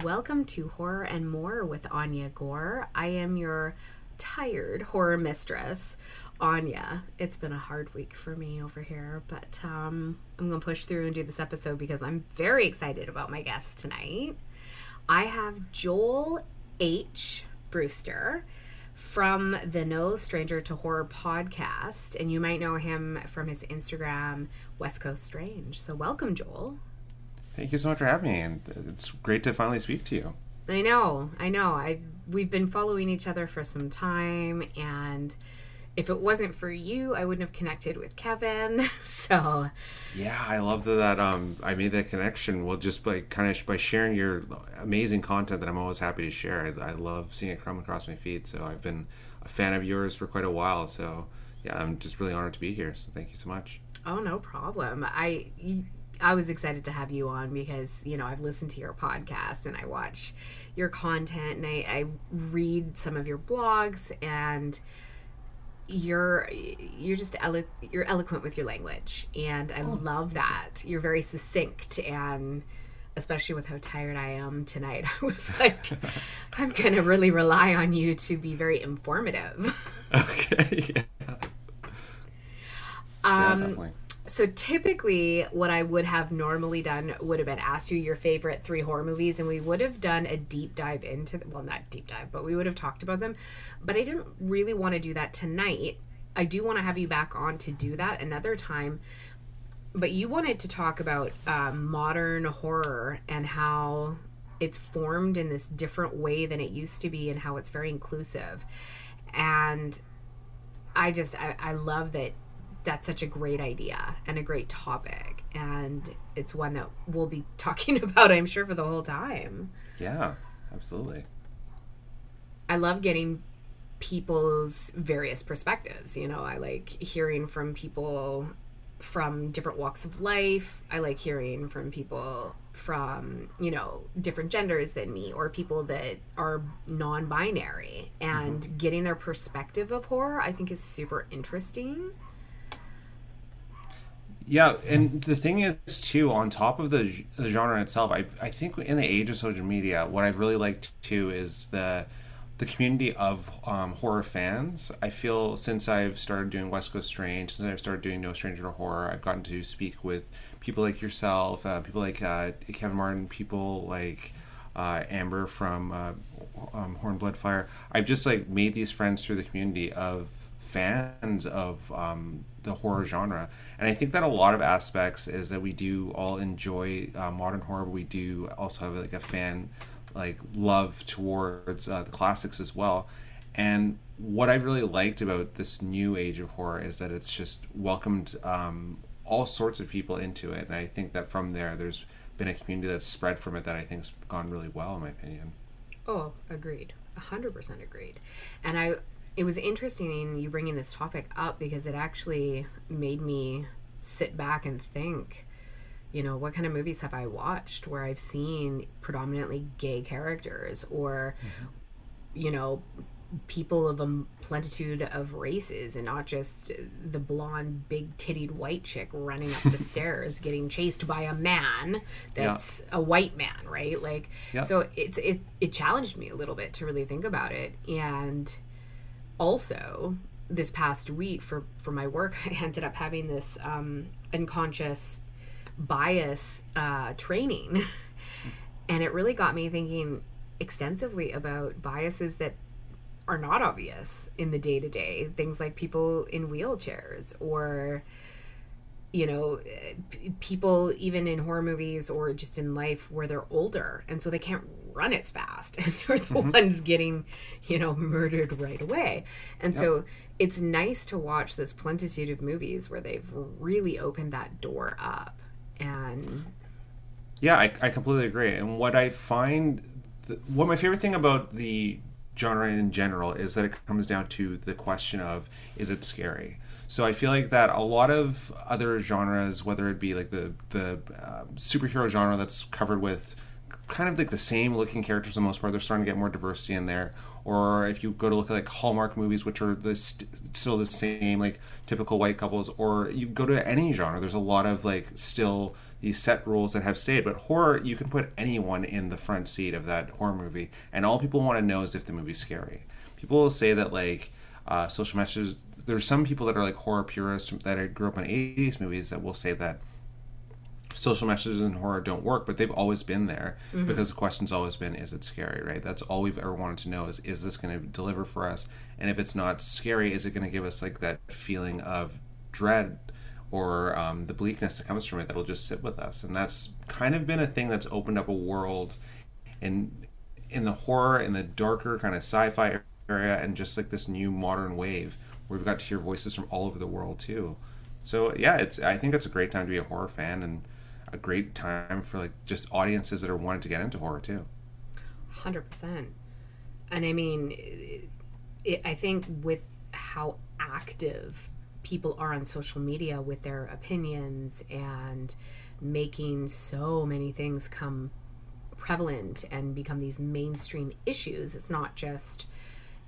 Welcome to Horror and More with Anya Gore. I am your tired horror mistress, Anya. It's been a hard week for me over here, but I'm going to push through and do this episode because I'm very excited about my guest tonight. I have Joel H. Brewster from the No Stranger to Horror podcast, and you might know him from his Instagram, West Coast Strange. So welcome, Joel. Thank you so much for having me, and it's great to finally speak to you. I know. We've been following each other for some time, and if it wasn't for you, I wouldn't have connected with Kevin, so... Yeah, I love that I made that connection. Well, just by kind of by sharing your amazing content that I'm always happy to share. I love seeing it come across my feed, so I've been a fan of yours for quite a while, so yeah, I'm just really honored to be here, so thank you so much. Oh, no problem. I was excited to have you on because, you know, I've listened to your podcast and I watch your content and I read some of your blogs, and you're eloquent with your language, and I love that. You're very succinct, and especially with how tired I am tonight, I was like, I'm going to really rely on you to be very informative. Okay, yeah. Yeah, definitely. So typically what I would have normally done would have been asked you your favorite 3 horror movies, and we would have done a deep dive into them. Well, not deep dive, but we would have talked about them. But I didn't really want to do that tonight. I do want to have you back on to do that another time. But you wanted to talk about modern horror and how it's formed in this different way than it used to be, and how it's very inclusive. And I love that. That's such a great idea and a great topic, and it's one that we'll be talking about, I'm sure, for the whole time. Yeah, absolutely. I love getting people's various perspectives. You know, I like hearing from people from different walks of life. I like hearing from people from, you know, different genders than me, or people that are non-binary, and getting their perspective of horror, I think, is super interesting. Yeah, and the thing is, too, on top of the genre itself, I think in the age of social media, what I've really liked, too, is the community of horror fans. I feel since I've started doing West Coast Strange, since I've started doing No Stranger to Horror, I've gotten to speak with people like yourself, people like Kevin Martin, people like Amber from Horn Blood Fire. I've just, like, made these friends through the community of fans of the horror genre, and I think that a lot of aspects is that we do all enjoy modern horror, but we do also have like a fan like love towards the classics as well. And what I really liked about this new age of horror is that it's just welcomed all sorts of people into it, and I think that from there's been a community that's spread from it that I think's gone really well, in my opinion. Oh, agreed, 100% agreed. And it was interesting you bringing this topic up because it actually made me sit back and think, you know, what kind of movies have I watched where I've seen predominantly gay characters, or, you know, people of a plentitude of races, and not just the blonde, big-titted white chick running up the stairs getting chased by a man that's a white man, right? Like, so it challenged me a little bit to really think about it. And also, this past week for my work, I ended up having this unconscious bias training, and it really got me thinking extensively about biases that are not obvious in the day-to-day. Things like people in wheelchairs, or, you know, people even in horror movies or just in life where they're older, and so they can't run as fast, and they're the ones getting, you know, murdered right away. And so it's nice to watch this plentitude of movies where they've really opened that door up. And yeah, I completely agree. And what I find what my favorite thing about the genre in general is that it comes down to the question of, is it scary? So I feel like that a lot of other genres, whether it be like the superhero genre that's covered with kind of like the same looking characters for the most part, they're starting to get more diversity in there. Or if you go to look at like Hallmark movies, which are still the same like typical white couples, or you go to any genre, there's a lot of like still these set rules that have stayed. But horror, you can put anyone in the front seat of that horror movie, and all people want to know is if the movie's scary. People will say that, like, social messages, there's some people that are like horror purists that grew up on 80s movies that will say that social messages in horror don't work, but they've always been there, mm-hmm. because the question's always been, is it scary, right? That's all we've ever wanted to know is this going to deliver for us? And if it's not scary, is it going to give us like that feeling of dread or the bleakness that comes from it that'll just sit with us? And that's kind of been a thing that's opened up a world in the horror, in the darker kind of sci-fi area, and just like this new modern wave where we've got to hear voices from all over the world too. So yeah, I think it's a great time to be a horror fan, and a great time for like just audiences that are wanting to get into horror too. 100%. And I mean, I think with how active people are on social media with their opinions and making so many things come prevalent and become these mainstream issues, it's not just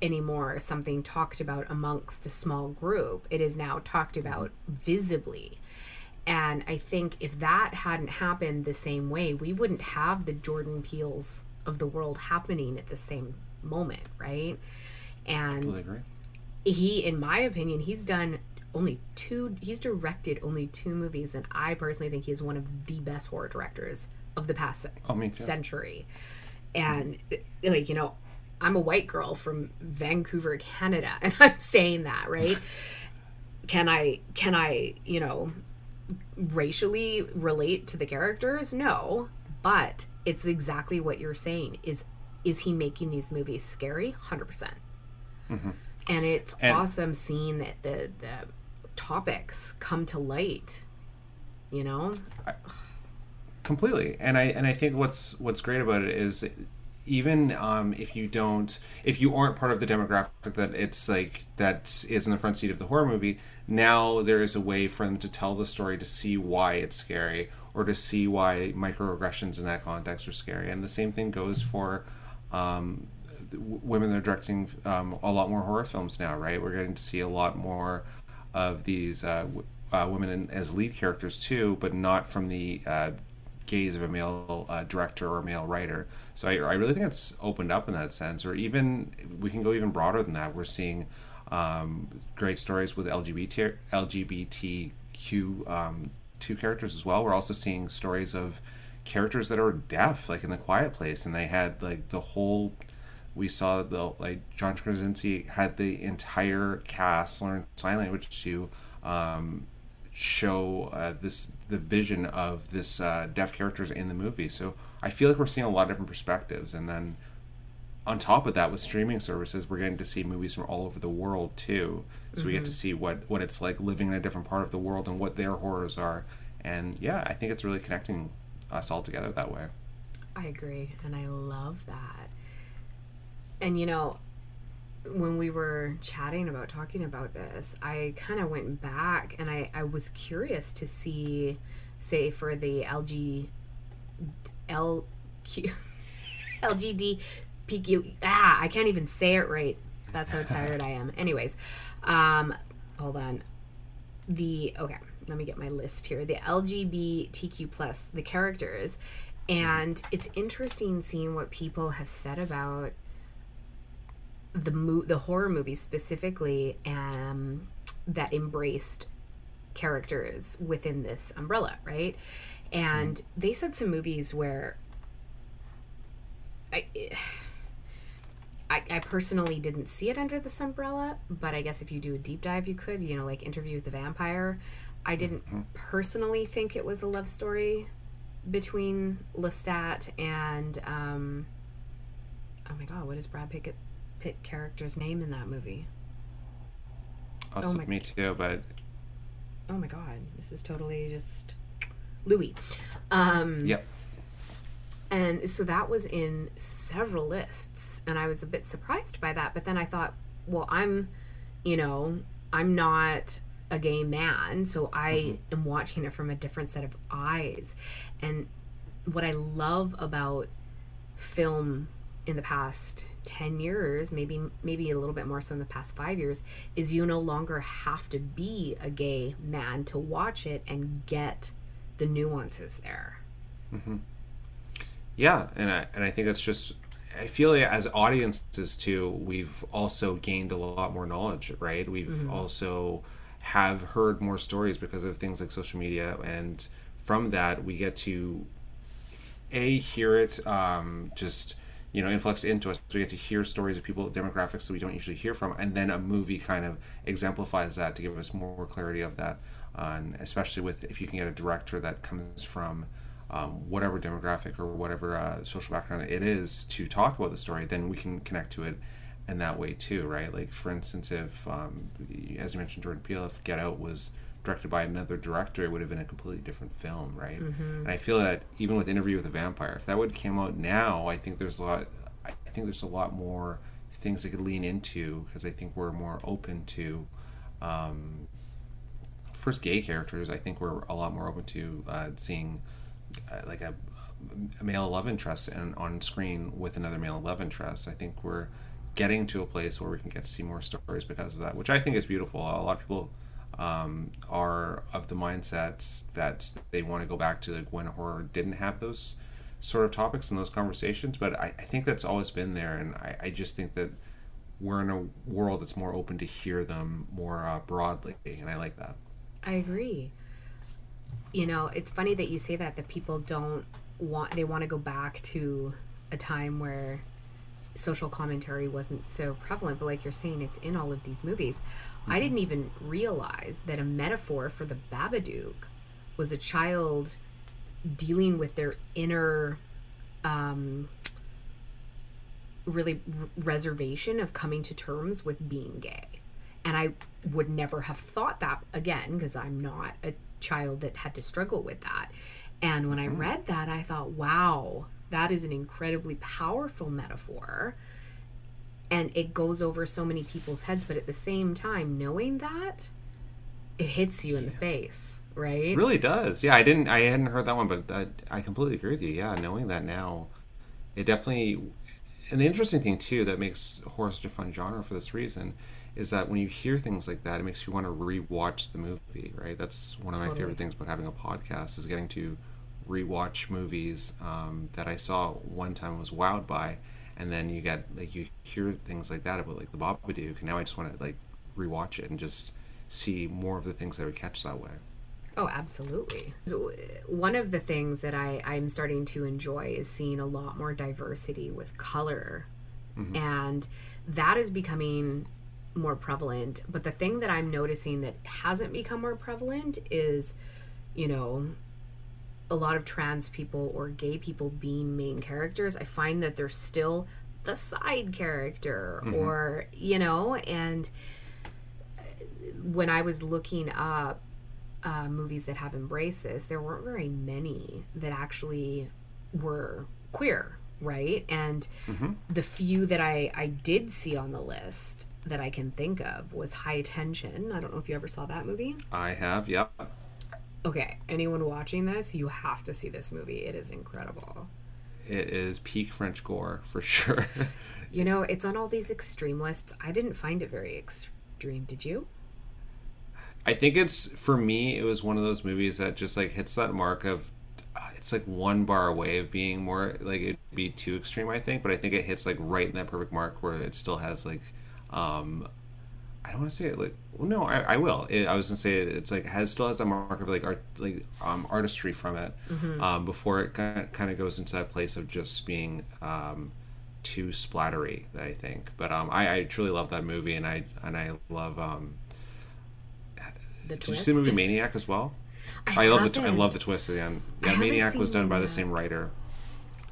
anymore something talked about amongst a small group. It is now talked about visibly. And I think if that hadn't happened the same way, we wouldn't have the Jordan Peeles of the world happening at the same moment, right? And he, in my opinion, he's directed only 2 movies, and I personally think he's one of the best horror directors of the past century. And, like, you know, I'm a white girl from Vancouver, Canada, and I'm saying that, right? Can I, you know, racially relate to the characters? No, but it's exactly what you're saying. Is he making these movies scary? 100%. And it's awesome seeing that the topics come to light, you know? Completely. And I think what's great about it is, even if you aren't part of the demographic that it's like that is in the front seat of the horror movie, now there is a way for them to tell the story, to see why it's scary, or to see why microaggressions in that context are scary. And the same thing goes for women that are directing a lot more horror films now, right? We're getting to see a lot more of these women as lead characters too, but not from the gaze of a male director or a male writer. So I really think it's opened up in that sense. Or even, we can go even broader than that. We're seeing great stories with LGBTQ two characters as well. We're also seeing stories of characters that are deaf, like in The Quiet Place, and they had like John Krasinski had the entire cast learn sign language to show the vision of this deaf characters in the movie. So I feel like we're seeing a lot of different perspectives. And then on top of that, with streaming services, we're getting to see movies from all over the world too. So we get to see what it's like living in a different part of the world and what their horrors are. And yeah, I think it's really connecting us all together that way. I agree, and I love that. And you know, when we were talking about this, I kind of went back and I was curious to see, say, for the LGBTQ, I can't even say it right. That's how tired I am. Anyways, hold on. Okay, let me get my list here. The LGBTQ plus, the characters. And it's interesting seeing what people have said about the horror movies specifically that embraced characters within this umbrella, right? And they said some movies where I personally didn't see it under this umbrella, but I guess if you do a deep dive, you could, you know, like Interview with the Vampire. I didn't personally think it was a love story between Lestat and oh my god, what is Brad Pitt character's name in that movie? Me too, but oh my god, this is totally just Louis. Yep. And so that was in several lists, and I was a bit surprised by that. But then I thought, well, I'm not a gay man, so I am watching it from a different set of eyes. And what I love about film in the past 10 years, maybe a little bit more so in the past 5 years, is you no longer have to be a gay man to watch it and get the nuances there. Mm-hmm. Yeah, and I think that's just, I feel like as audiences too, we've also gained a lot more knowledge, right? We've mm-hmm. also have heard more stories because of things like social media, and from that we get to hear it just, you know, influx into us. We get to hear stories of people, demographics that we don't usually hear from, and then a movie kind of exemplifies that to give us more clarity of that, and especially with if you can get a director that comes from whatever demographic or whatever social background it is to talk about the story, then we can connect to it in that way too, right? Like, for instance, if as you mentioned, Jordan Peele, if Get Out was directed by another director, it would have been a completely different film, right? Mm-hmm. And I feel that even with Interview with a Vampire, if that would came out now, I think there's a lot more things they could lean into, because I think we're more open to first gay characters. I think we're a lot more open to seeing like a male love interest and on screen with another male love interest. I think we're getting to a place where we can get to see more stories because of that, which I think is beautiful. A lot of people are of the mindset that they want to go back to like when horror didn't have those sort of topics and those conversations, but I think that's always been there, and I just think that we're in a world that's more open to hear them more broadly, and I like that. I agree. You know, it's funny that you say that people want to go back to a time where social commentary wasn't so prevalent, but like you're saying, it's in all of these movies. Mm-hmm. I didn't even realize that a metaphor for the Babadook was a child dealing with their inner reservation of coming to terms with being gay. And I would never have thought that, again, because I'm not a child that had to struggle with that. And when I read that, I thought, wow, that is an incredibly powerful metaphor, and it goes over so many people's heads, but at the same time, knowing that, it hits you in the face, right? It really does. Yeah, I hadn't heard that one, but I completely agree with you. Yeah, knowing that now, it definitely, and the interesting thing too that makes horror such a fun genre for this reason is that when you hear things like that, it makes you want to rewatch the movie, right? That's one of my favorite things about having a podcast, is getting to rewatch movies that I saw one time and was wowed by, and then you get like you hear things like that about like the Babadook, and now I just want to like rewatch it and just see more of the things that we catch that way. Oh, absolutely. So one of the things that I'm starting to enjoy is seeing a lot more diversity with color, mm-hmm. and that is becoming more prevalent. But the thing that I'm noticing that hasn't become more prevalent is, you know, a lot of trans people or gay people being main characters. I find that they're still the side character, mm-hmm. or, you know, and when I was looking up movies that have embraced this, there weren't very many that actually were queer, right? And mm-hmm. the few that I did see on the list that I can think of was High Tension. I don't know if you ever saw that movie. I have, yep. Okay, anyone watching this, you have to see this movie. It is incredible. It is peak French gore, for sure. You know, it's on all these extreme lists. I didn't find it very extreme. Did you? I think it's, for me, it was one of those movies that just, like, hits that mark of, it's, like, one bar away of being more, like, it'd be too extreme, I think. But I think it hits, like, right in that perfect mark where it still has, like, I don't want to say it like, well, no, I will. I was going to say it's like, still has that mark of like art, like artistry from it, mm-hmm. Before it kind of goes into that place of just being too splattery, I think. But I truly love that movie, and I love. Did you see the movie Maniac as well? I love the twist at the end. Yeah, Maniac was done by the same writer.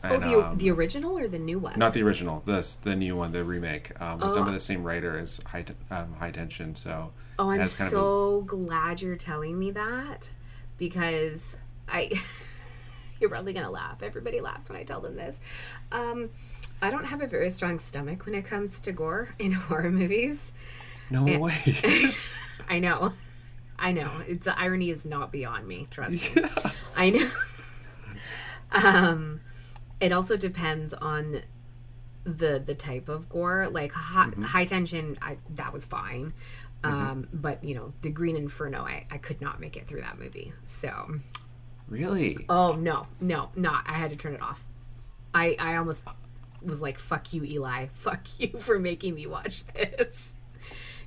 And, the original or the new one? Not the original. The new one, the remake, was done by the same writer as High Tension. So I'm so glad you're telling me that, because you're probably gonna laugh. Everybody laughs when I tell them this. I don't have a very strong stomach when it comes to gore in horror movies. No way. I know. It's, the irony is not beyond me. Trust me. Yeah. I know. It also depends on the type of gore. Like mm-hmm. High Tension, that was fine. Mm-hmm. But, you know, the Green Inferno, I could not make it through that movie. So Really? Oh, no, I had to turn it off. I almost was like, fuck you, Eli. Fuck you for making me watch this.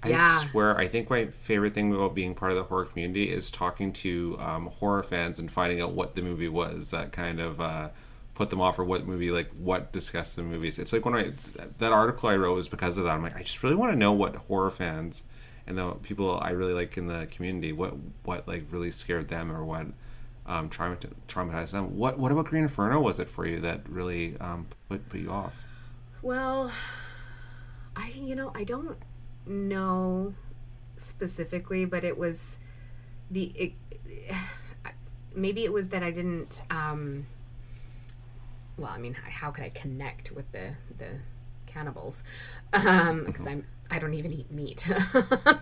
I swear, I think my favorite thing about being part of the horror community is talking to horror fans and finding out what the movie was. That kind of put them off, or what movie, like what discussed the movies. It's like when that article I wrote was because of that. I'm like, I just really want to know what horror fans and the people I really like in the community, what like really scared them, or what traumatized them. What about Green Inferno was it for you that really put you off? Well, I don't know specifically, but it was maybe it was that I didn't how could I connect with the cannibals? Because I don't even eat meat,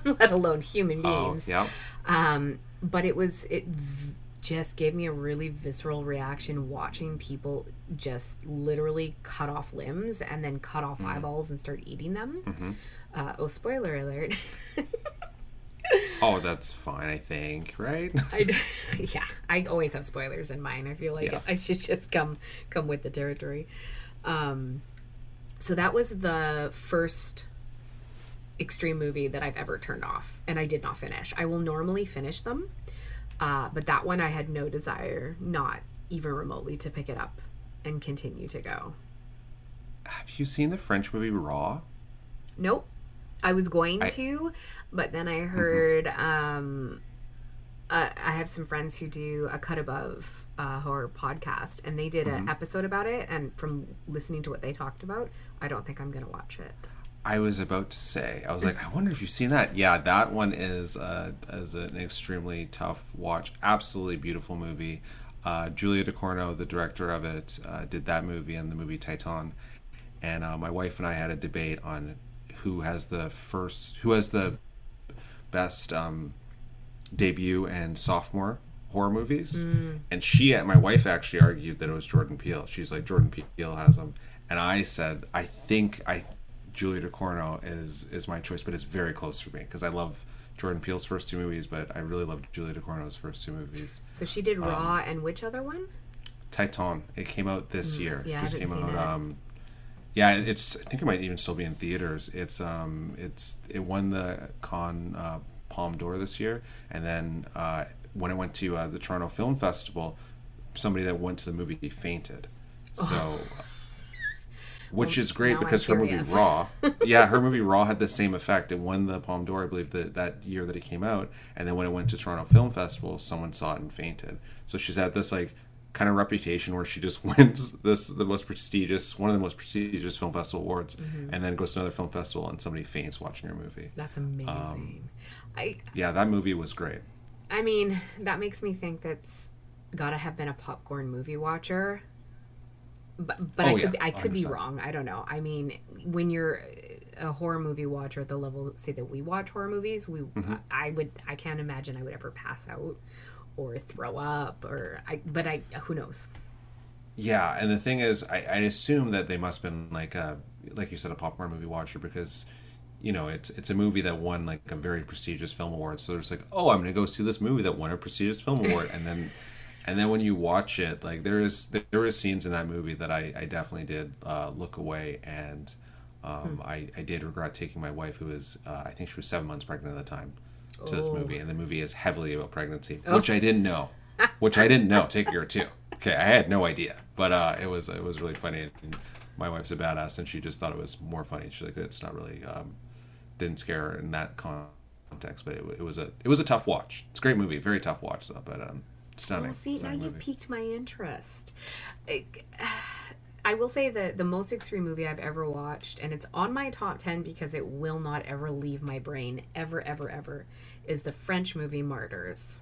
let alone human beings. Oh, yeah. But it just gave me a really visceral reaction watching people just literally cut off limbs and then cut off eyeballs and start eating them. Mm-hmm. Oh, spoiler alert. Oh, that's fine, I think, right? I always have spoilers in mine. I feel like I should just come with the territory. So that was the first extreme movie that I've ever turned off, and I did not finish. I will normally finish them, but that one I had no desire, not even remotely, to pick it up and continue to go. Have you seen the French movie Raw? Nope. I was going to, but then I heard I have some friends who do a Cut Above horror podcast, and they did an episode about it, and from listening to what they talked about, I don't think I'm going to watch it. I was about to say, I was like, I wonder if you've seen that. Yeah, that one is an extremely tough watch. Absolutely beautiful movie. Julia Ducournau, the director of it, did that movie and the movie Titane. And my wife and I had a debate on who has the best debut and sophomore horror movies. And my wife actually argued that it was Jordan Peele. She's like, Jordan Peele has them. And I said, I think Julia Ducournau is my choice, but it's very close for me because I love Jordan Peele's first two movies, but I really loved Julia Ducournau's first two movies. So she did Raw and which other one? Titane. It came out this year. Yeah, just I haven't came seen out. Yeah, I think it might even still be in theaters. It won the Cannes Palme d'Or this year, and then when it went to the Toronto Film Festival, somebody that went to the movie fainted. So, which is great because her movie Raw, her movie Raw had the same effect. It won the Palme d'Or, I believe, that year that it came out, and then when it went to Toronto Film Festival, someone saw it and fainted. So she's had this like kind of reputation where she just wins one of the most prestigious film festival awards, and then goes to another film festival and somebody faints watching her movie. That's amazing. That movie was great. I mean, that makes me think that's gotta have been a popcorn movie watcher, but I could be wrong. I don't know. I mean, when you're a horror movie watcher at the level, say, that we watch horror movies, I can't imagine I would ever pass out or throw up, but who knows? Yeah, and the thing is, I assume that they must have been like you said, a popcorn movie watcher, because it's a movie that won like a very prestigious film award. So there's like, oh, I'm gonna go see this movie that won a prestigious film award, and then when you watch it, like there is scenes in that movie that I definitely did look away, and I did regret taking my wife, who is I think she was 7 months pregnant at the time, to this movie, and the movie is heavily about pregnancy, which I didn't know. Take your two. Okay, I had no idea, but it was really funny. And my wife's a badass, and she just thought it was more funny. She's like, it's not really didn't scare her in that context, but it was a tough watch. It's a great movie, very tough watch though, but stunning. Well, see, stunning now movie. You've piqued my interest. I will say that the most extreme movie I've ever watched, and it's on my top 10 because it will not ever leave my brain, ever, ever, ever, is the French movie Martyrs.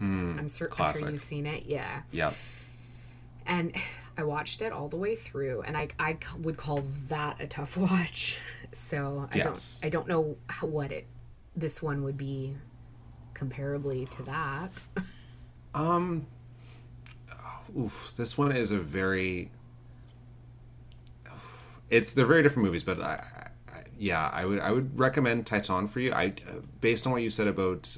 I'm sure you've seen it. Yeah. Yeah. And I watched it all the way through, and I would call that a tough watch. So I don't know this one would be comparably to that. This one is a very... They're very different movies, but I would recommend Titan for you. Based on what you said about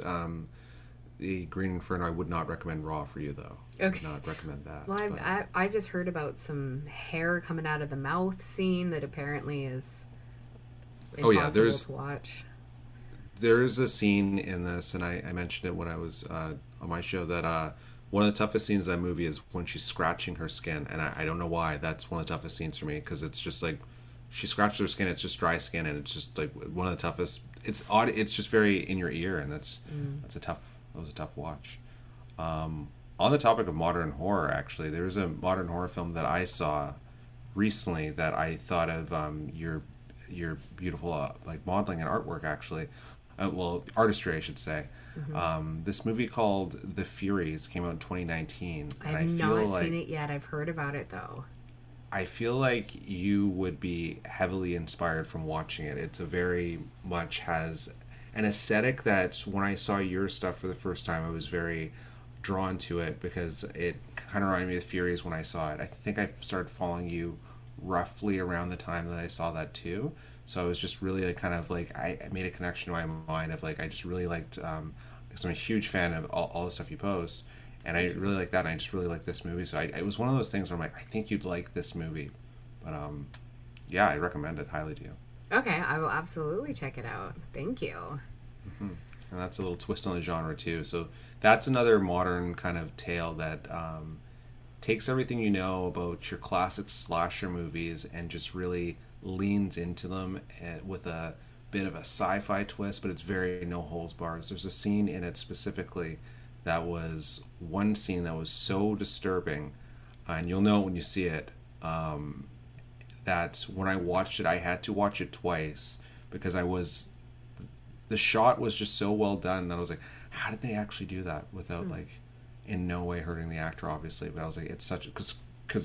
the Green Inferno. I would not recommend Raw for you, though. Okay. I would not recommend that. Well, I've just heard about some hair coming out of the mouth scene that apparently is impossible to watch. There is a scene in this, and I mentioned it when I was on my show, that one of the toughest scenes in that movie is when she's scratching her skin, and I don't know why. That's one of the toughest scenes for me, because it's just like, she scratches her skin, it's just dry skin, and it's just like one of the toughest. It's odd. It's just very in your ear, and that was a tough watch. On the topic of modern horror, actually, there was a modern horror film that I saw recently that I thought of your beautiful like modeling and artwork, actually. Artistry, I should say. Mm-hmm. This movie called The Furies came out in 2019. I haven't seen it yet. I've heard about it, though. I feel like you would be heavily inspired from watching it. It's a very much has an aesthetic that when I saw your stuff for the first time, I was very drawn to it because it kind of reminded me of The Furies when I saw it. I think I started following you roughly around the time that I saw that too. So I was just really like, kind of like, I made a connection to my mind of like, I just really liked, because I'm a huge fan of all the stuff you post, and I really like that, and I just really like this movie. So it was one of those things where I'm like, I think you'd like this movie. But yeah, I recommend it highly to you. Okay, I will absolutely check it out. Thank you. Mm-hmm. And that's a little twist on the genre too. So that's another modern kind of tale that takes everything you know about your classic slasher movies and just really leans into them with a bit of a sci-fi twist, but it's very no holds bars. There's a scene in it specifically that was one scene that was so disturbing, and you'll know when you see it, that when I watched it, I had to watch it twice because the shot was just so well done that I was like, how did they actually do that without like in no way hurting the actor, obviously, but I was like, it's such, because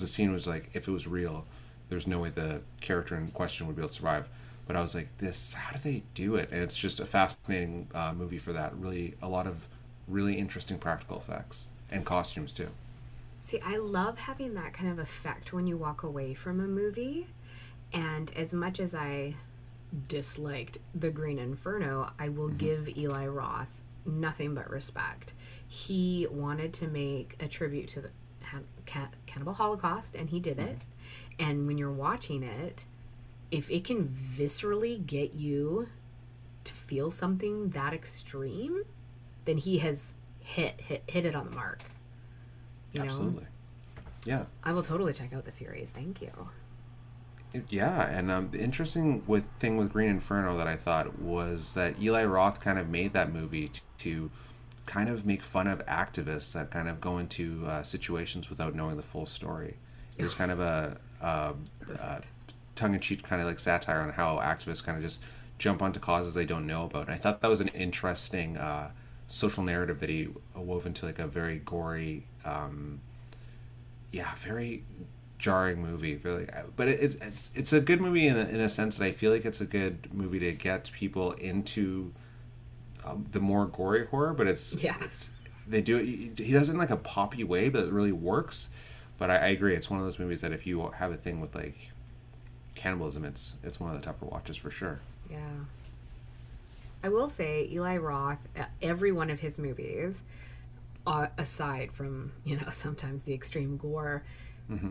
the scene was like, if it was real, there's no way the character in question would be able to survive. But I was like, how do they do it? And it's just a fascinating movie for that. Really, a lot of really interesting practical effects and costumes too. See, I love having that kind of effect when you walk away from a movie. And as much as I disliked The Green Inferno, I will give Eli Roth nothing but respect. He wanted to make a tribute to the Cannibal Holocaust, and he did it. And when you're watching it, if it can viscerally get you to feel something that extreme, then he has hit it on the mark. Absolutely. Know? Yeah. So I will totally check out The Furies. Thank you. Yeah, and the interesting thing with Green Inferno that I thought was that Eli Roth kind of made that movie to kind of make fun of activists that kind of go into situations without knowing the full story. It was kind of a tongue-in-cheek kind of like satire on how activists kind of just jump onto causes they don't know about. And I thought that was an interesting social narrative that he wove into like a very gory, very jarring movie. Really, but it's a good movie in a sense that I feel like it's a good movie to get people into the more gory horror. But they do it. He does it in like a poppy way, but it really works. But I agree, it's one of those movies that if you have a thing with like cannibalism, it's one of the tougher watches for sure. Yeah, I will say Eli Roth, every one of his movies, aside from sometimes the extreme gore,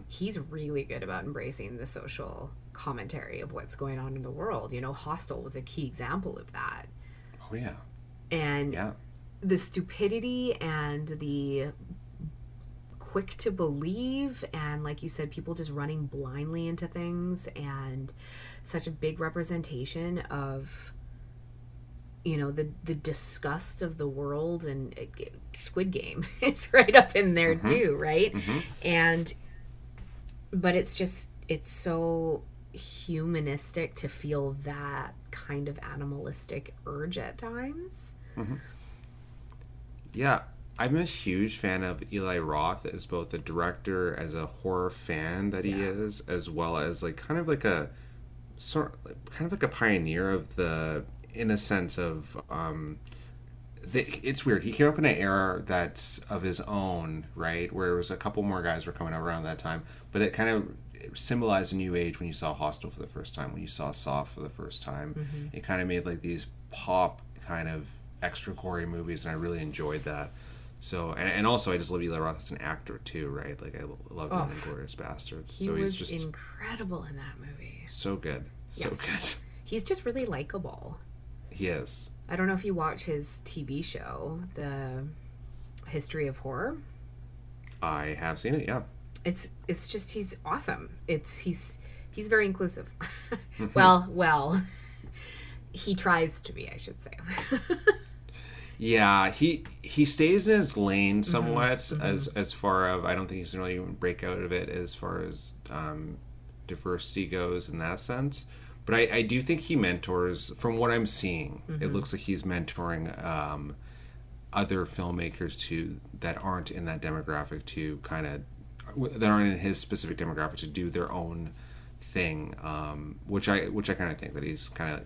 he's really good about embracing the social commentary of what's going on in the world. Hostel was a key example of that. Oh yeah, and yeah, the stupidity and the quick to believe, and like you said, people just running blindly into things, and such a big representation of the disgust of the world. And Squid Game, it's right up in there too, right? And but it's so humanistic to feel that kind of animalistic urge at times. Yeah, I'm a huge fan of Eli Roth as both a director, as a horror fan that he is, as well as like kind of like a pioneer of the, in a sense of, it's weird. He came up in an era that's of his own, right? Where it was a couple more guys were coming up around that time, but it kind of symbolized a new age when you saw Hostel for the first time, when you saw Saw for the first time. It kind of made like these pop kind of extra gory movies, and I really enjoyed that. So, and also I just love Eli Roth as an actor too, right? Like I love him in Glorious Bastards. He was just incredible in that movie. So good, so good. He's just really likable. He is. I don't know if you watch his TV show, The History of Horror. I have seen it. Yeah. It's just he's awesome. He's very inclusive. well, he tries to be, I should say. Yeah, he stays in his lane somewhat, mm-hmm. as far as, I don't think he's really even break out of it as far as diversity goes in that sense. But I do think he mentors, from what I'm seeing, mm-hmm. it looks like he's mentoring other filmmakers to that aren't in that demographic to kind of, that aren't in his specific demographic to do their own thing, which I kind of think that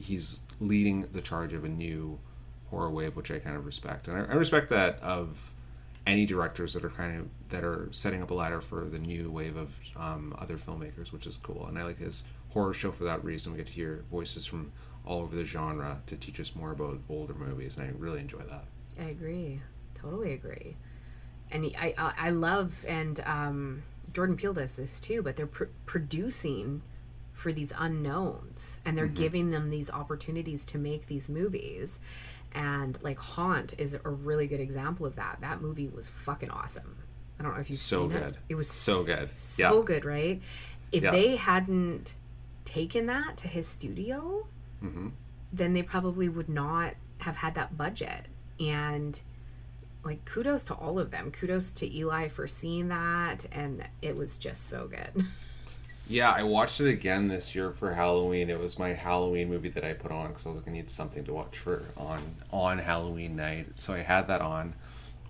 he's leading the charge of a new horror wave, which I kind of respect, and I respect that of any directors that are that are setting up a ladder for the new wave of other filmmakers, which is cool. And I like his horror show for that reason. We get to hear voices from all over the genre to teach us more about older movies, and I really enjoy that. I agree, totally agree. And I love, and Jordan Peele does this too, but they're producing for these unknowns, and they're mm-hmm. giving them these opportunities to make these movies. And like Haunt is a really good example of that. That movie was fucking awesome. I don't know if you've seen it. So good. It was so good. So good, right? If they hadn't taken that to his studio, mm-hmm. then they probably would not have had that budget. And like, kudos to all of them. Kudos to Eli for seeing that. And it was just so good. Yeah, I watched it again this year for Halloween. It was my Halloween movie that I put on because I was like, I need something to watch for on Halloween night. So I had that on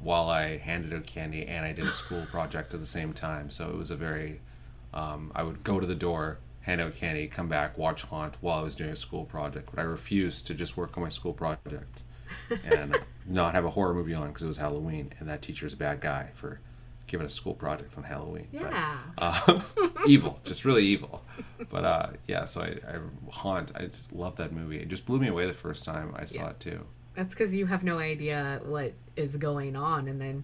while I handed out candy and I did a school project at the same time. So it was a very, I would go to the door, hand out candy, come back, watch Haunt while I was doing a school project. But I refused to just work on my school project and not have a horror movie on because it was Halloween. And that teacher's a bad guy for giving a school project on Halloween. Yeah. But, evil, just really evil. But so Haunt, I just love that movie. It just blew me away the first time I saw it too. That's because you have no idea what is going on. And then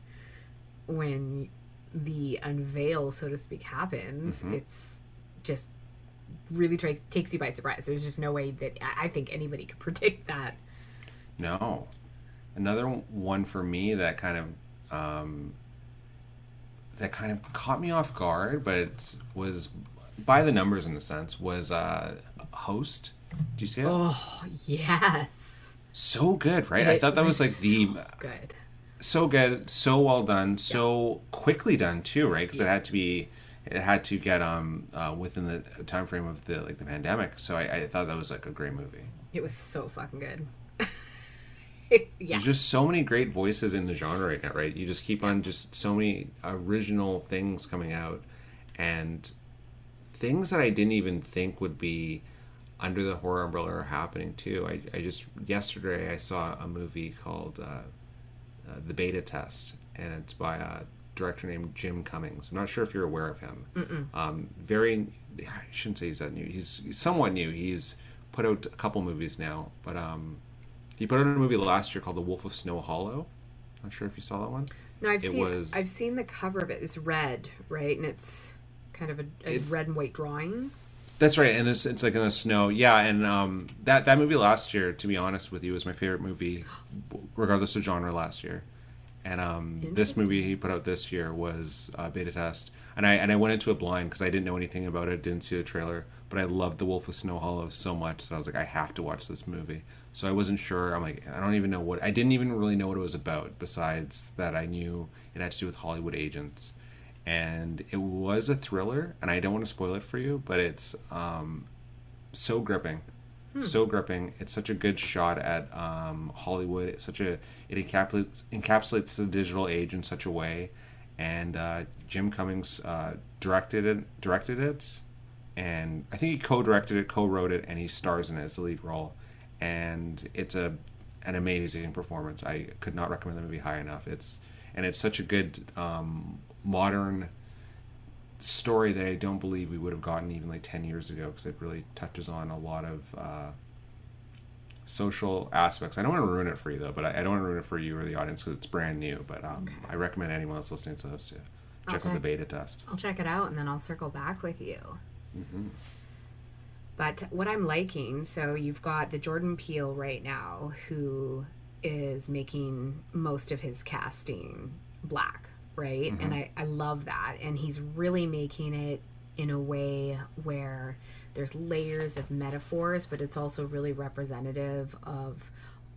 when the unveil, so to speak, happens, mm-hmm. it's just really takes you by surprise. There's just no way that I think anybody could predict that. No. Another one for me that kind of caught me off guard, but it was by the numbers in a sense, was Host. Do you see it? Oh, yes. So good, right? I thought that was like the... So good. So well done. So quickly done too, right? Because it had to get within the time frame of the pandemic. So I thought that was like a great movie. It was so fucking good. There's just so many great voices in the genre right now, right? You just keep on just so many original things coming out, and things that I didn't even think would be under the horror umbrella are happening too. I just yesterday I saw a movie called The Beta Test, and it's by a director named Jim Cummings. I'm not sure if you're aware of him. Mm-mm. I shouldn't say he's that new. He's somewhat new. He's put out a couple movies now, but he put out a movie last year called The Wolf of Snow Hollow. Not sure if you saw that one. No, I've seen the cover of it. It's red, right? And it's kind of a red and white drawing. That's right. And it's like in the snow. Yeah. And that movie last year, to be honest with you, was my favorite movie, regardless of genre, last year. And this movie he put out this year was Beta Test. And I went into it blind because I didn't know anything about it. Didn't see the trailer. But I loved The Wolf of Snow Hollow so much that I was like, I have to watch this movie. So I wasn't sure. I'm like, I don't even know I didn't even really know what it was about, besides that I knew it had to do with Hollywood agents. And it was a thriller, and I don't want to spoil it for you, but it's so gripping. So gripping. It's such a good shot at Hollywood. It's such a, encapsulates the digital age in such a way. And Jim Cummings directed it, and I think he co-directed it, co-wrote it, and he stars in it as the lead role. And it's an amazing performance. I could not recommend the movie high enough. It's such a good modern story that I don't believe we would have gotten even like 10 years ago, because it really touches on a lot of social aspects. I don't want to ruin it for you, though, but I don't want to ruin it for you or the audience because it's brand new. But okay. I recommend anyone that's listening to this to check out The Beta Test. I'll check it out, and then I'll circle back with you. Mm-hmm. But what I'm liking, so you've got the Jordan Peele right now, who is making most of his casting black, right? Mm-hmm. And I love that. And he's really making it in a way where there's layers of metaphors, but it's also really representative of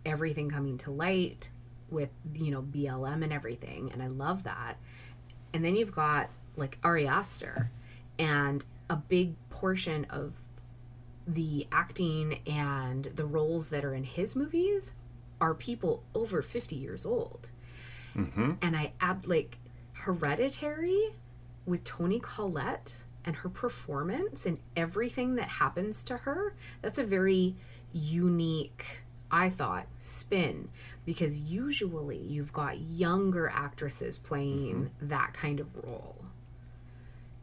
everything coming to light with, you know, BLM and everything. And I love that. And then you've got, like, Ari Aster. And a big portion of the acting and the roles that are in his movies are people over 50 years old. Mm-hmm. And I add, like, Hereditary with Toni Collette and her performance and everything that happens to her. That's a very unique, I thought, spin, because usually you've got younger actresses playing mm-hmm. that kind of role.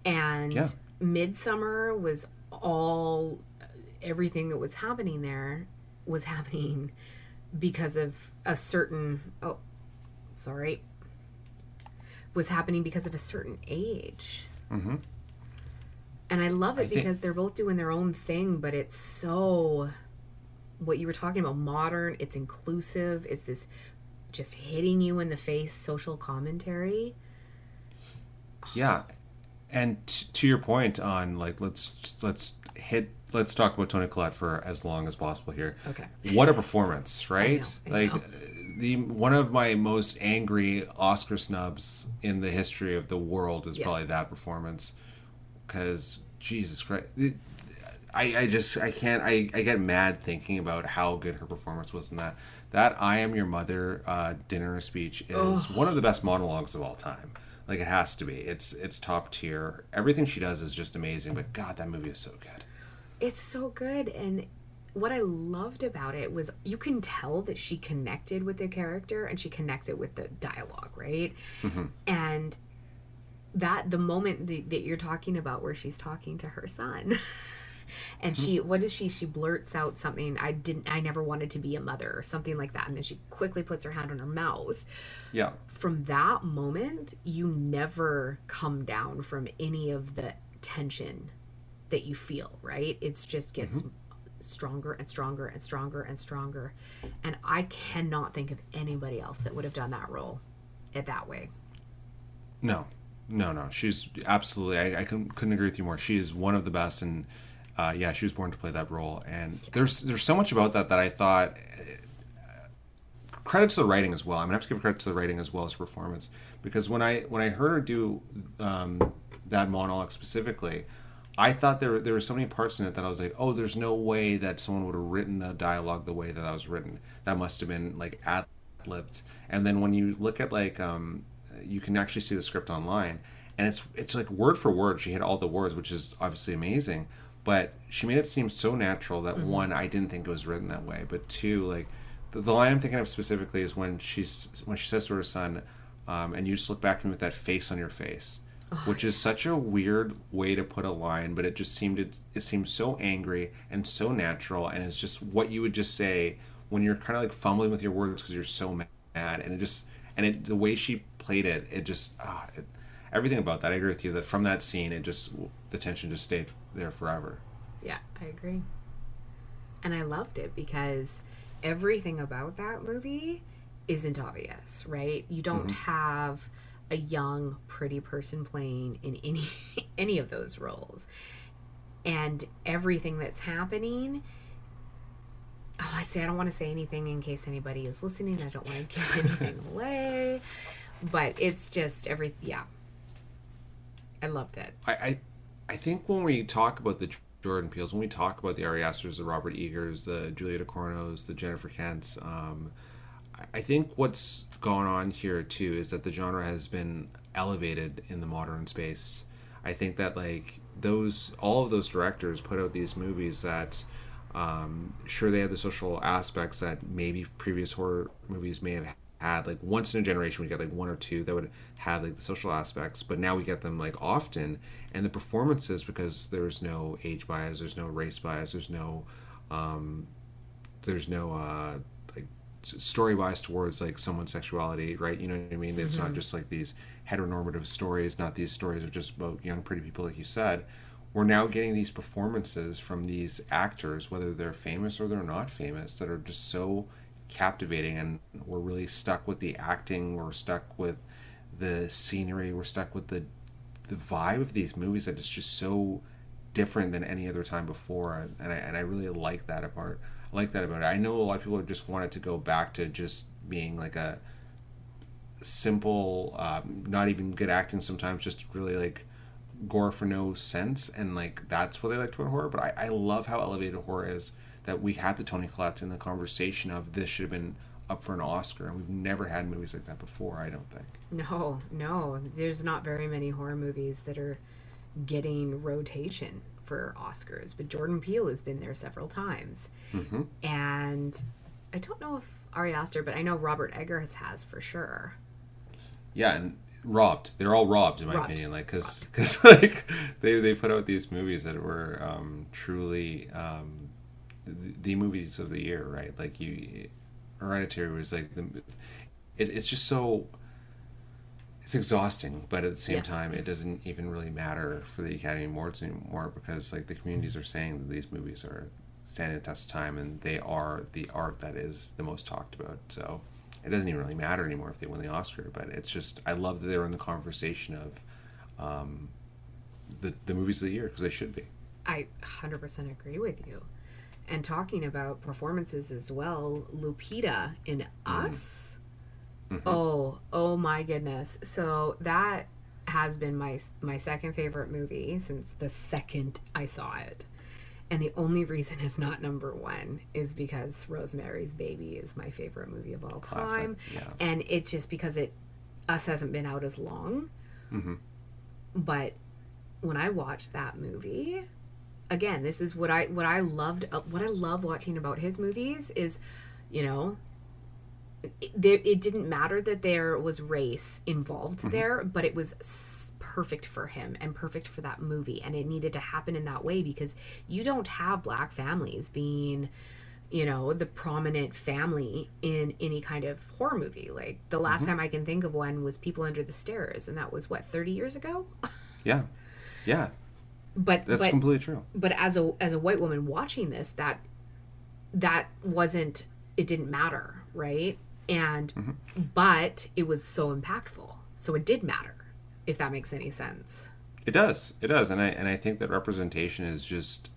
And yeah. Midsommar was all, everything that was happening there was happening because of a certain, was happening because of a certain age. Mm-hmm. And I love it because they're both doing their own thing, but it's so, what you were talking about, modern, it's inclusive, it's this just hitting you in the face social commentary. Yeah. And to your point on, like, let's talk about Toni Collette for as long as possible here. Okay. What a performance, right? I know. The one of my most angry Oscar snubs in the history of the world is probably that performance, because Jesus Christ, I get mad thinking about how good her performance was in that. That I Am Your Mother dinner speech is one of the best monologues of all time. Like, it has to be. It's top tier. Everything she does is just amazing, but God, that movie is so good. It's so good, and what I loved about it was you can tell that she connected with the character and she connected with the dialogue, right? Mm-hmm. And that the moment that you're talking about where she's talking to her son and mm-hmm. she blurts out something, I never wanted to be a mother or something like that, and then she quickly puts her hand on her mouth. Yeah. From that moment, you never come down from any of the tension that you feel, right? It just gets mm-hmm. stronger and stronger and stronger and stronger. And I cannot think of anybody else that would have done that role in that way. No. She's absolutely, I couldn't agree with you more. She is one of the best, and she was born to play that role. And there's so much about that I thought, credit to the writing as well. I'm going to have to give credit to the writing as well as performance. Because when I heard her do that monologue specifically, I thought there were so many parts in it that I was like, oh, there's no way that someone would have written the dialogue the way that was written. That must have been, like, ad-libbed. And then when you look at, like, you can actually see the script online, and it's like word for word. She hit all the words, which is obviously amazing. But she made it seem so natural that mm-hmm. one, I didn't think it was written that way. But two, like, the line I'm thinking of specifically is when she says to her son, and you just look back at me with that face on your face. Which is such a weird way to put a line, but it just seemed so angry and so natural, and it's just what you would just say when you're kind of like fumbling with your words because you're so mad, and it the way she played it, everything about that. I agree with you that from that scene, the tension just stayed there forever. Yeah, I agree, and I loved it because everything about that movie isn't obvious, right? You don't mm-hmm. have a young, pretty person playing in any of those roles, and everything that's happening. I don't want to say anything in case anybody is listening. I don't want to give anything away, but it's just everything. Yeah, I loved it. I think when we talk about the Jordan Peeles, when we talk about the Ari Asters, the Robert Egers, the Julia Ducournaus, the Jennifer Kents, I think what's gone on here too is that the genre has been elevated in the modern space. I think that, like, all of those directors put out these movies that, sure, they had the social aspects that maybe previous horror movies may have had. Like, once in a generation, we get, like, one or two that would have, like, the social aspects, but now we get them, like, often. And the performances, because there's no age bias, there's no race bias, there's no there's no like story-wise towards like someone's sexuality, right? You know what I mean? It's not just like these heteronormative stories, not these stories of just about young pretty people like you said. We're now getting these performances from these actors, whether they're famous or they're not famous, that are just so captivating, and we're really stuck with the acting, we're stuck with the scenery, we're stuck with the vibe of these movies that is just so different than any other time before, and I really like that apart. I like that about it. I know a lot of people just want it to go back to just being like a simple, not even good acting sometimes, just really like gore for no sense, and like that's what I liked about horror. But I love how elevated horror is, that we had the Toni Collette in the conversation of this should have been up for an Oscar, and we've never had movies like that before, I don't think. No, there's not very many horror movies that are getting rotation for Oscars, but Jordan Peele has been there several times, and I don't know if Ari Aster, but I know Robert Eggers has for sure. Yeah, and robbed. They're all robbed, in my opinion. Like, because like they put out these movies that were truly the movies of the year, right? Like, Hereditary was like it's just so, it's exhausting, but at the same time, it doesn't even really matter for the Academy Awards anymore, because like the communities are saying that these movies are standing the test of time, and they are the art that is the most talked about. So it doesn't even really matter anymore if they win the Oscar, but it's just, I love that they're in the conversation of the movies of the year, because they should be. I 100% agree with you. And talking about performances as well, Lupita in Us. Oh my goodness. So that has been my second favorite movie since the second I saw it. And the only reason it's not number one is because Rosemary's Baby is my favorite movie of all time. Yeah. And it's just because Us hasn't been out as long. But when I watched that movie, again, this is what I loved. What I love watching about his movies is, you know, it didn't matter that there was race involved there, but it was perfect for him and perfect for that movie, and it needed to happen in that way, because you don't have Black families being, you know, the prominent family in any kind of horror movie. Like, the last time I can think of one was People Under the Stairs, and that was what, 30 years ago? yeah but that's completely true. But as a white woman watching this, that wasn't, it didn't matter, right? And but it was so impactful, so it did matter, if that makes any sense. It does. And I think that representation is just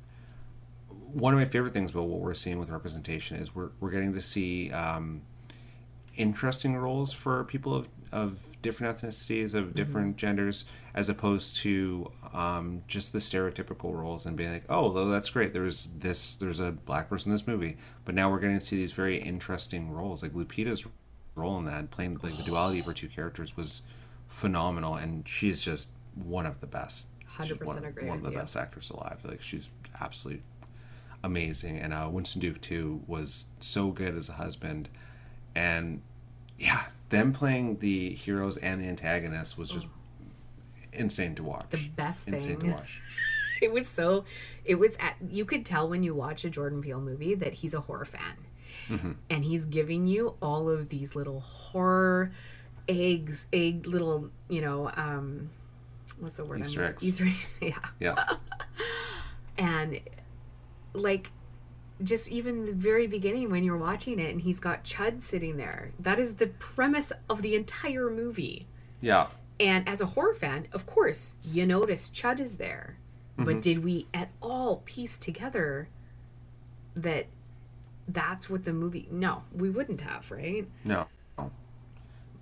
one of my favorite things about what we're seeing with representation, is we're getting to see interesting roles for people of different ethnicities, of different genders, as opposed to just the stereotypical roles and being like, oh, that's great, there's a Black person in this movie. But now we're getting to see these very interesting roles. Like, Lupita's role in that, playing like the duality of her two characters, was phenomenal, and she's just one of the best. 100% agree. One of the best actors alive. Like, she's absolutely amazing. And Winston Duke too was so good as a husband. And yeah, them playing the heroes and the antagonists was just insane to watch. The best thing. Insane to watch. You could tell when you watch a Jordan Peele movie that he's a horror fan, and he's giving you all of these little horror little, you know, what's the word? Easter eggs. Easter eggs. Yeah. And like, just even the very beginning when you're watching it and he's got Chud sitting there, that is the premise of the entire movie. Yeah. And as a horror fan, of course, you notice Chud is there. But did we at all piece together that that's what the movie... No, we wouldn't have, right? No.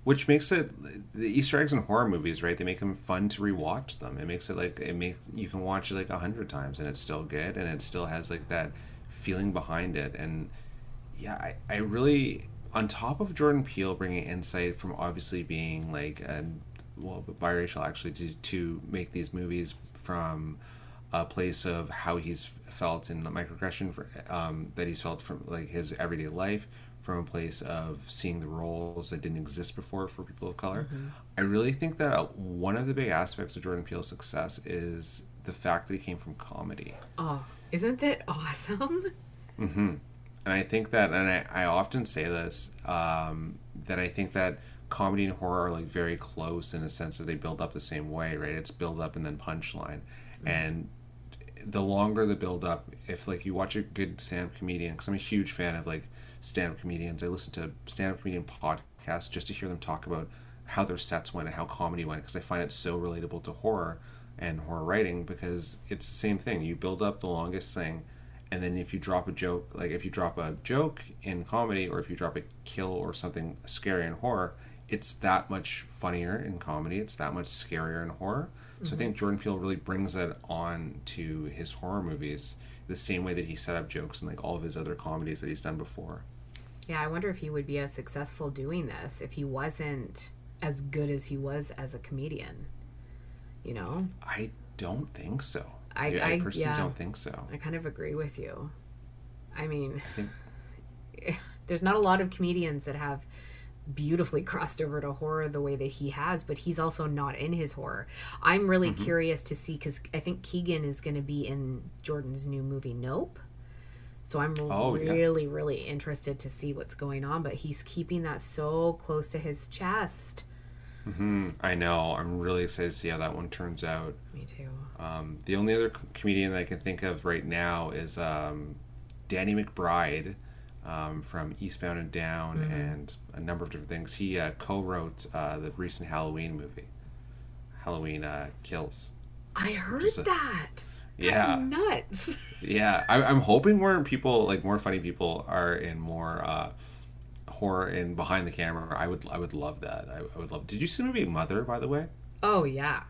Which makes it, the Easter eggs in horror movies, right? They make them fun to rewatch them. It makes it like, you can watch it like 100 times and it's still good, and it still has like that feeling behind it. And yeah, I really, on top of Jordan Peele bringing insight from obviously being like, biracial actually, to make these movies from a place of how he's felt in the microaggression that he's felt from like his everyday life, from a place of seeing the roles that didn't exist before for people of color. I really think that one of the big aspects of Jordan Peele's success is the fact that he came from comedy. Oh, isn't that awesome? And I think that, and I often say this, that I think that comedy and horror are like very close in a sense that they build up the same way, right? It's build up and then punchline. Mm-hmm. And the longer the build up, if like you watch a good stand-up comedian, because I'm a huge fan of like stand-up comedians, I listen to stand-up comedian podcasts just to hear them talk about how their sets went and how comedy went, because I find it so relatable to horror and horror writing, because it's the same thing. You build up the longest thing, and then if you drop a joke, like if you drop a joke in comedy, or if you drop a kill or something scary in horror, it's that much funnier in comedy, it's that much scarier in horror. Mm-hmm. So I think Jordan Peele really brings that on to his horror movies the same way that he set up jokes in like all of his other comedies that he's done before. Yeah, I wonder if he would be as successful doing this if he wasn't as good as he was as a comedian, you know? I don't think so. I personally don't think so. I kind of agree with you. I mean, there's not a lot of comedians that have beautifully crossed over to horror the way that he has, but he's also not in his horror. I'm really curious to see, because I think Keegan is going to be in Jordan's new movie, Nope. So I'm really interested to see what's going on, but he's keeping that so close to his chest. Mm-hmm. I know. I'm really excited to see how that one turns out. Me too. The only other comedian that I can think of right now is Danny McBride from Eastbound and Down and a number of different things. He co-wrote the recent Halloween movie, Halloween Kills. I heard that. Yeah. That's nuts. Yeah. I'm hoping more people, like more funny people, are in more horror and behind the camera. I would love that. I would love. Did you see the movie Mother, by the way? Oh yeah,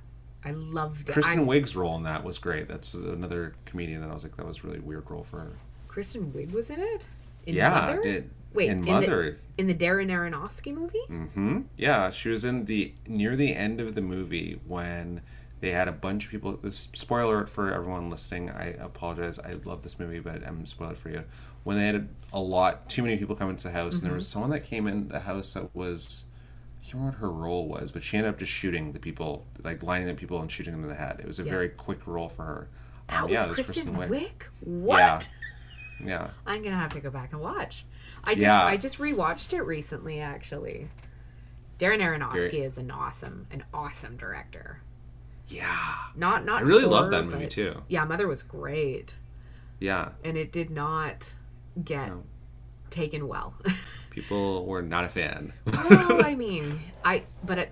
I loved it. Kristen Wiig's role in that was great. That's another comedian that I was like, that was a really weird role for her. Kristen Wiig was in it? In Mother? In Mother. In the Darren Aronofsky movie? Mm-hmm. Yeah, she was in near the end of the movie when they had a bunch of people. Spoiler for everyone listening. I apologize. I love this movie, but I'm spoiled for you. When they had too many people come into the house, and there was someone that came in the house that was, I can't remember what her role was, but she ended up just shooting the people, like lining up people and shooting them in the head. It was a very quick role for her. That was Kristen Wiig? What? Yeah. I'm gonna have to go back and watch. I just rewatched it recently, actually. Darren Aronofsky is an awesome director. Yeah. Not I really love that movie too. Yeah, Mother was great. Yeah. And it did not get taken well. People were not a fan. Well, I mean, that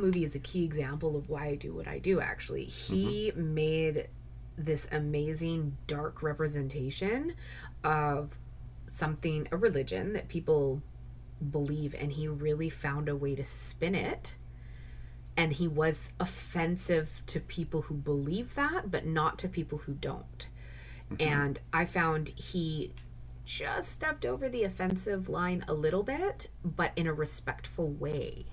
movie is a key example of why I do what I do, actually. He made this amazing dark representation of a religion that people believe, and he really found a way to spin it, and he was offensive to people who believe that but not to people who don't. And I found he just stepped over the offensive line a little bit, but in a respectful way,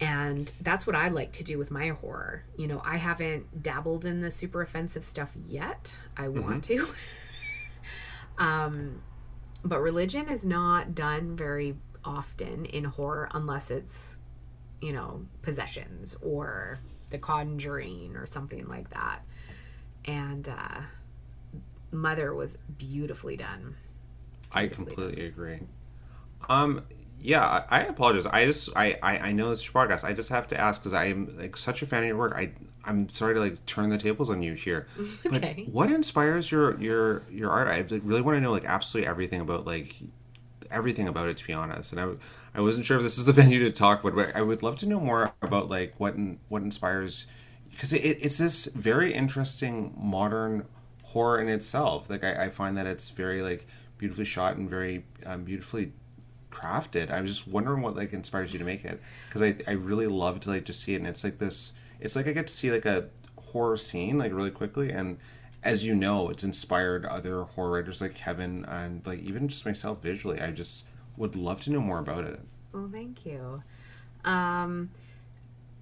and that's what I like to do with my horror. You know, I haven't dabbled in the super offensive stuff yet. I want to. But religion is not done very often in horror, unless it's, you know, Possessions or The Conjuring or something like that. And Mother was beautifully done. I completely agree. Yeah, I apologize. I know this is your podcast. I just have to ask, because I am like such a fan of your work. I'm sorry to like turn the tables on you here. Okay. But what inspires your art? I really want to know like absolutely everything about it, to be honest. And I wasn't sure if this is the venue to talk about, but I would love to know more about like what inspires, because it's this very interesting modern horror in itself. Like I find that it's very like beautifully shot and very beautifully crafted. I was just wondering what like inspires you to make it, because I really love to like just see it, and it's like this. It's like I get to see like a horror scene like really quickly, and as you know, it's inspired other horror writers like Kevin and like even just myself visually. I just would love to know more about it. Well, thank you.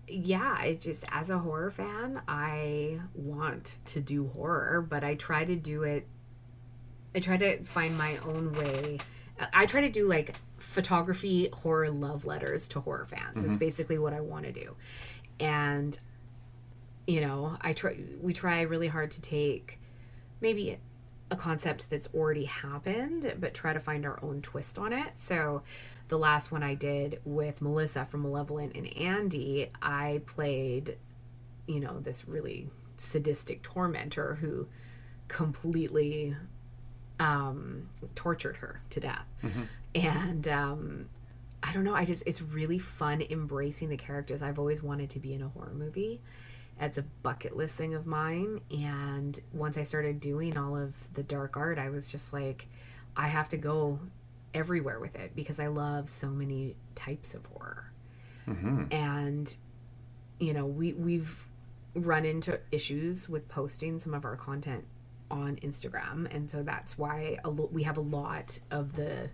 Yeah, I just, as a horror fan, I want to do horror, but I try to do it. I try to find my own way. I try to do like photography horror love letters to horror fans. It's basically what I want to do. And you know, we try really hard to take maybe a concept that's already happened, but try to find our own twist on it. So the last one I did with Melissa from Malevolent and Andy, I played, you know, this really sadistic tormentor who completely tortured her to death. Mm-hmm. And I don't know, it's really fun embracing the characters. I've always wanted to be in a horror movie. That's a bucket list thing of mine. And once I started doing all of the dark art, I was just like, I have to go everywhere with it because I love so many types of horror. Mm-hmm. And, you know, we've run into issues with posting some of our content on Instagram. And so that's why we have a lot of the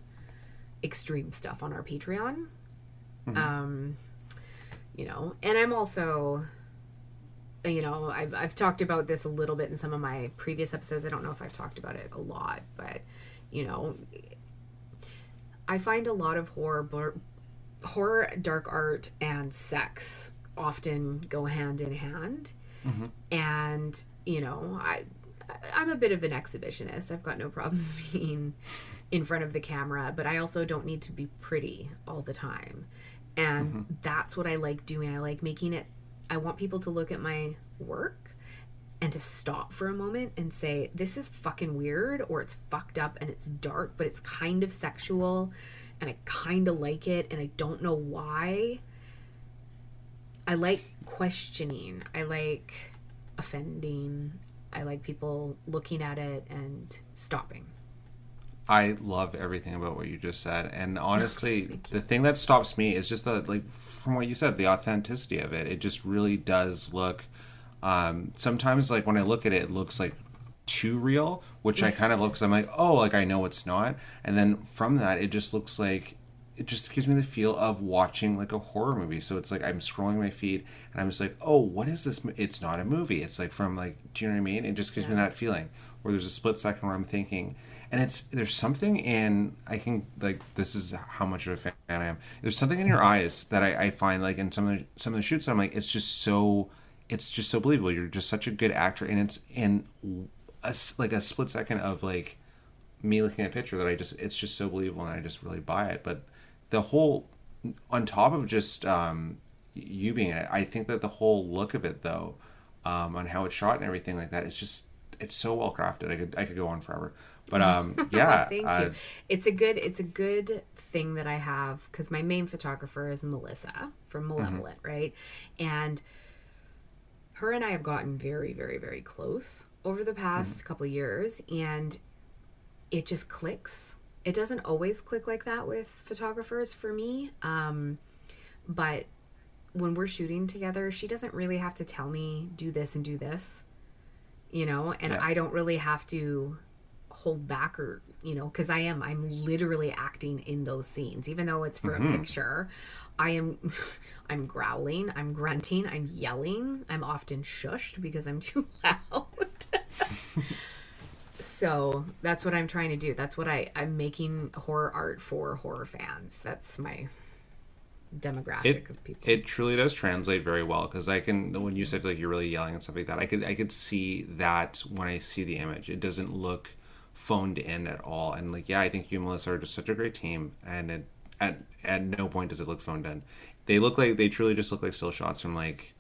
extreme stuff on our Patreon. Mm-hmm. You know, and I'm also... You know, I've talked about this a little bit in some of my previous episodes. I don't know if I've talked about it a lot, but, you know, I find a lot of horror, dark art, and sex often go hand in hand. Mm-hmm. And, you know, I'm a bit of an exhibitionist. I've got no problems being in front of the camera, but I also don't need to be pretty all the time. And mm-hmm. that's what I like doing. I like making it. I want people to look at my work and to stop for a moment and say, this is fucking weird, or it's fucked up and it's dark, but it's kind of sexual and I kind of like it and I don't know why. I like questioning. I like offending. I like people looking at it and stopping. I love everything about what you just said. And honestly, the thing that stops me is just the, like, from what you said, the authenticity of it. It just really does look, sometimes, like, when I look at it, it looks, like, too real, which I kind of love because I'm like, oh, like, I know it's not. And then from that, it just looks like, it just gives me the feel of watching, like, a horror movie. So it's like, I'm scrolling my feed and I'm just like, oh, what is this? It's not a movie. It's like from, like, do you know what I mean? It just gives me that feeling where there's a split second where I'm thinking... And there's something in, I can, like, this is how much of a fan I am. There's something in your eyes that I find, like, in some of the shoots, I'm like, it's just so believable. You're just such a good actor. And it's in a split second of, like, me looking at a picture that it's just so believable and I just really buy it. But the whole, on top of just you being it, I think that the whole look of it, though, on how it's shot and everything like that, it's so well crafted. I could go on forever. But yeah, thank you. It's a good thing that I have, because my main photographer is Melissa from Malevolent, mm-hmm. right? And her and I have gotten very, very, very close over the past mm-hmm. couple of years, and it just clicks. It doesn't always click like that with photographers for me, but when we're shooting together, she doesn't really have to tell me do this and do this, you know, and yeah. I don't really have to hold back, or, you know, because I'm literally acting in those scenes, even though it's for mm-hmm. a picture. I'm growling, I'm grunting, I'm yelling, I'm often shushed because I'm too loud. So that's what I'm trying to do. That's what I'm making horror art for horror fans. That's my demographic of people. It truly does translate very well, because I can, when you said, like, you're really yelling and stuff like that, I could see that when I see the image. It doesn't look phoned in at all. And, like, yeah, I think you and Melissa are just such a great team, and it, at no point does it look phoned in. They look like, they truly just look like still shots from, like,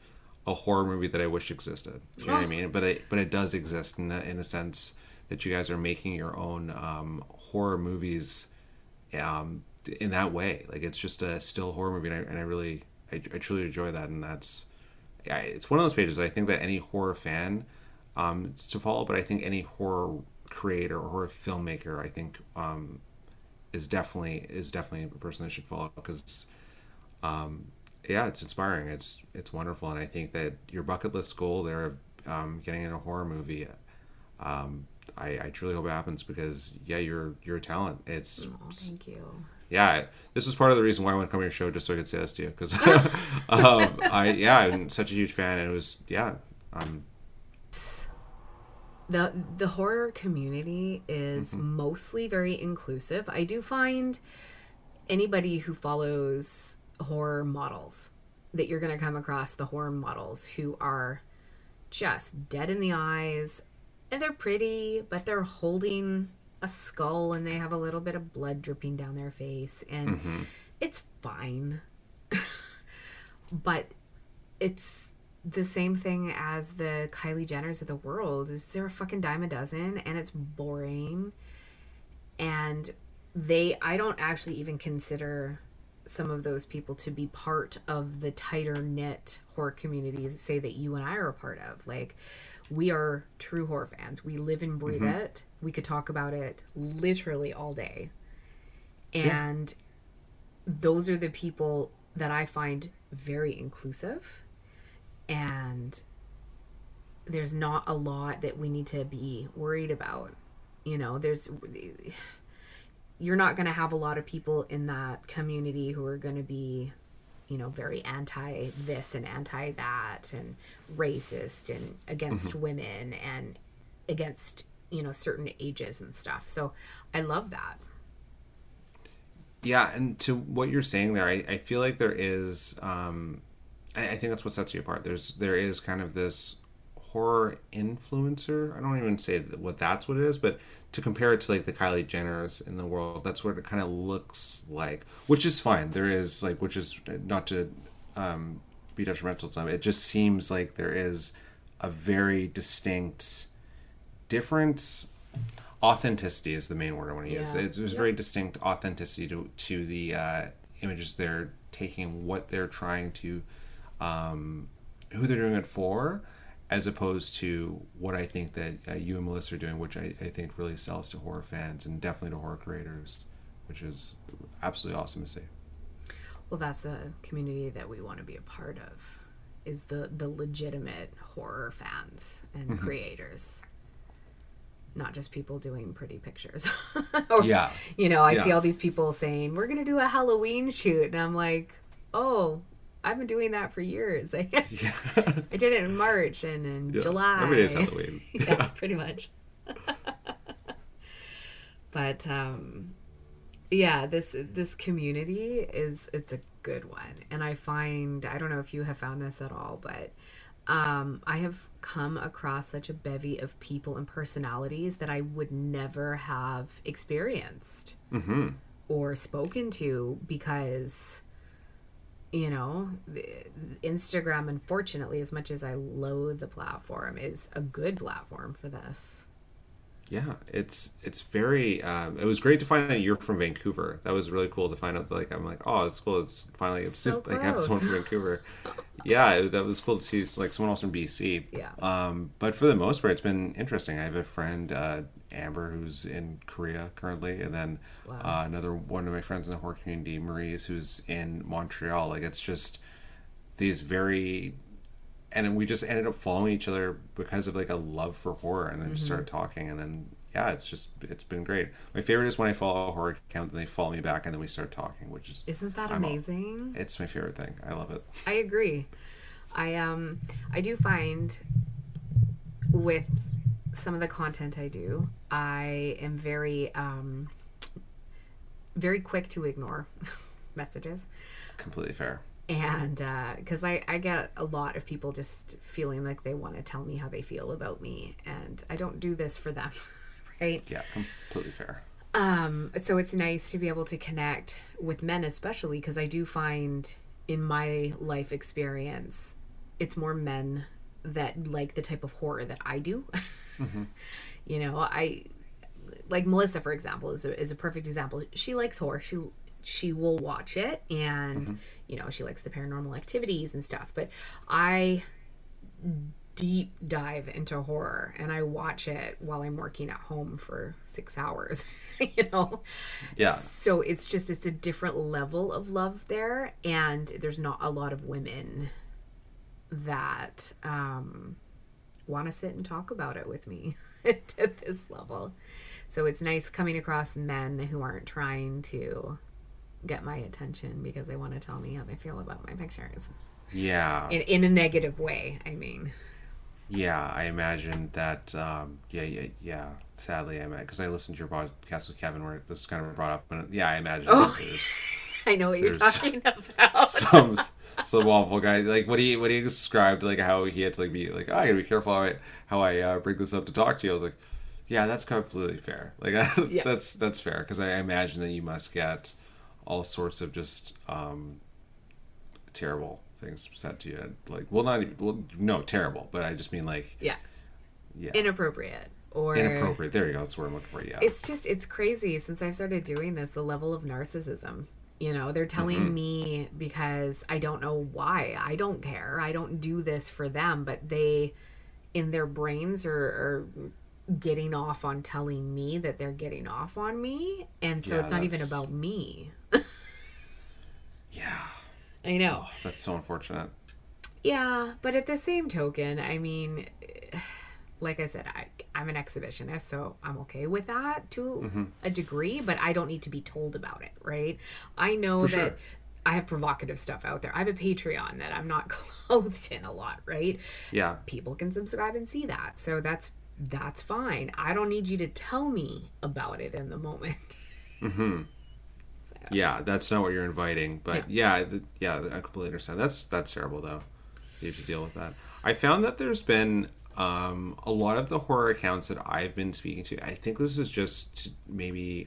a horror movie that I wish existed. You know what I mean? But it does exist in a sense that you guys are making your own horror movies in that way. Like, it's just a still horror movie, and I truly enjoy that. And that's, it's one of those pages I think that any horror fan to follow, but I think any horror creator or a filmmaker, I think, is definitely a person that should follow, because yeah, it's inspiring, it's wonderful. And I think that your bucket list goal there of getting in a horror movie, I truly hope it happens, because yeah, you're a talent. It's thank you. Yeah, this is part of the reason why I want to come to your show, just so I could say this to you, because I'm such a huge fan, and it was The horror community is mm-hmm. mostly very inclusive. I do find anybody who follows horror models, that you're going to come across the horror models who are just dead in the eyes, And they're pretty, but they're holding a skull and they have a little bit of blood dripping down their face. And it's fine. But it's the same thing as the Kylie Jenners of the world. Is they're a fucking dime a dozen and it's boring. And I don't actually even consider some of those people to be part of the tighter knit horror community, say that you and I are a part of. Like, we are true horror fans. We live and breathe it. We could talk about it literally all day. And those are the people that I find very inclusive. And there's not a lot that we need to be worried about. You know, you're not going to have a lot of people in that community who are going to be, you know, very anti this and anti that and racist and against women and against, you know, certain ages and stuff. So I love that. Yeah. And to what you're saying there, I feel like there is, I think that's what sets you apart. There is kind of this horror influencer. I don't even say what it is, but to compare it to like the Kylie Jenners in the world, that's what it kind of looks like, which is fine. There is like, which is not to be detrimental to them. It just seems like there is a very distinct difference. Authenticity is the main word I want to use. There's very distinct authenticity to the images they're taking, what they're trying to, who they're doing it for, as opposed to what I think that you and Melissa are doing, which I think really sells to horror fans and definitely to horror creators, which is absolutely awesome to see. Well, that's the community that we want to be a part of, is the legitimate horror fans and creators, not just people doing pretty pictures. You know, I see all these people saying, we're going to do a Halloween shoot. And I'm like, oh, I've been doing that for years. I did it in March and in July. Every day's Halloween. Pretty much. But this community it's a good one, and I don't know if you have found this at all, but I have come across such a bevy of people and personalities that I would never have experienced or spoken to, because, you know, Instagram, unfortunately, as much as I loathe the platform, is a good platform for this. Yeah, it's very. It was great to find out you're from Vancouver. That was really cool to find out. Like, I'm like, oh, it's cool. I have someone from Vancouver. That was cool to see. Like someone else from BC. Yeah. But for the most part, it's been interesting. I have a friend, Amber, who's in Korea currently, and then another one of my friends in the horror community, Marie's, who's in Montreal. Like, it's just these very, and we just ended up following each other because of like a love for horror, and then just started talking, and then it's been great. My favorite is when I follow a horror account and they follow me back, and then we start talking, which is amazing. It's my favorite thing. I love it. I agree. I do find with some of the content I do, I am very, very quick to ignore messages. Completely fair. And because I get a lot of people just feeling like they want to tell me how they feel about me, and I don't do this for them, right? Yeah, completely fair. So it's nice to be able to connect with men, especially because I do find in my life experience, it's more men that like the type of horror that I do. You know, I like Melissa, for example, is a perfect example. She likes horror. She will watch it, and you know, she likes the paranormal activities and stuff, but I deep dive into horror, and I watch it while I'm working at home for 6 hours. You know? Yeah. So it's a different level of love there, and there's not a lot of women that want to sit and talk about it with me at this level. So it's nice coming across men who aren't trying to get my attention because they want to tell me how they feel about my pictures. Yeah. In a negative way, I mean. Yeah, I imagine that, sadly, because I listened to your podcast with Kevin where this kind of brought up, and I imagine I know what you're talking about. So the waffle guy, like, when he described like how he had to like be like, oh, I gotta be careful how I bring this up to talk to you. I was like, yeah, that's completely fair. Like that's fair, because I imagine that you must get all sorts of just terrible things said to you. Like, well, not even, well, no, terrible, but I just mean like inappropriate. Or inappropriate. There you go. That's what I'm looking for. Yeah. It's just, it's crazy since I started doing this, the level of narcissism, you know, they're telling me, because I don't know why, I don't care. I don't do this for them, but they in their brains are getting off on telling me that they're getting off on me. And so it's not even about me. Yeah. I know. Oh, that's so unfortunate. Yeah. But at the same token, I mean, like I said, I'm an exhibitionist, so I'm okay with that to a degree, but I don't need to be told about it, right? I know that I have provocative stuff out there. I have a Patreon that I'm not clothed in a lot, right? Yeah. People can subscribe and see that, so that's fine. I don't need you to tell me about it in the moment. So. Yeah, that's not what you're inviting, but yeah, I completely understand. That's terrible, though. You have to deal with that. I found that there's been... a lot of the horror accounts that I've been speaking to, I think this is just maybe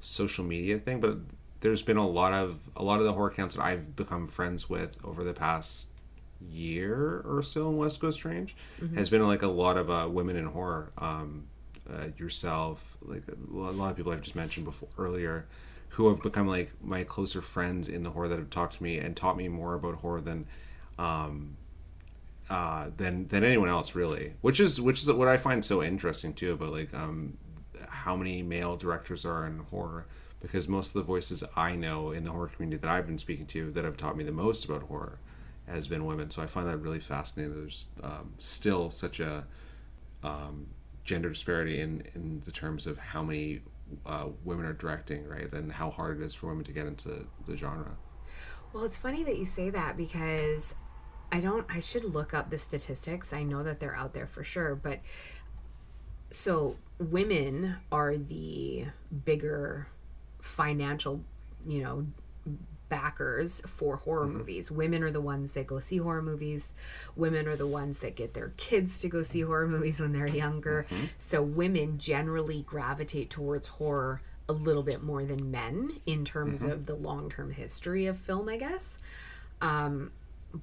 social media thing, but there's been a lot of the horror accounts that I've become friends with over the past year or so in West Coast Strange has been like a lot of women in horror, yourself, like a lot of people I've just mentioned before earlier, who have become like my closer friends in the horror, that have talked to me and taught me more about horror than anyone else, really, which is what I find so interesting too about like how many male directors are in horror, because most of the voices I know in the horror community that I've been speaking to that have taught me the most about horror has been women. So I find that really fascinating. There's still such a gender disparity in the terms of how many women are directing, right, and how hard it is for women to get into the genre. Well, it's funny that you say that, because I should look up the statistics. I know that they're out there for sure, but so women are the bigger financial, you know, backers for horror movies. Women are the ones that go see horror movies. Women are the ones that get their kids to go see horror movies when they're younger. So women generally gravitate towards horror a little bit more than men in terms of the long-term history of film, I guess.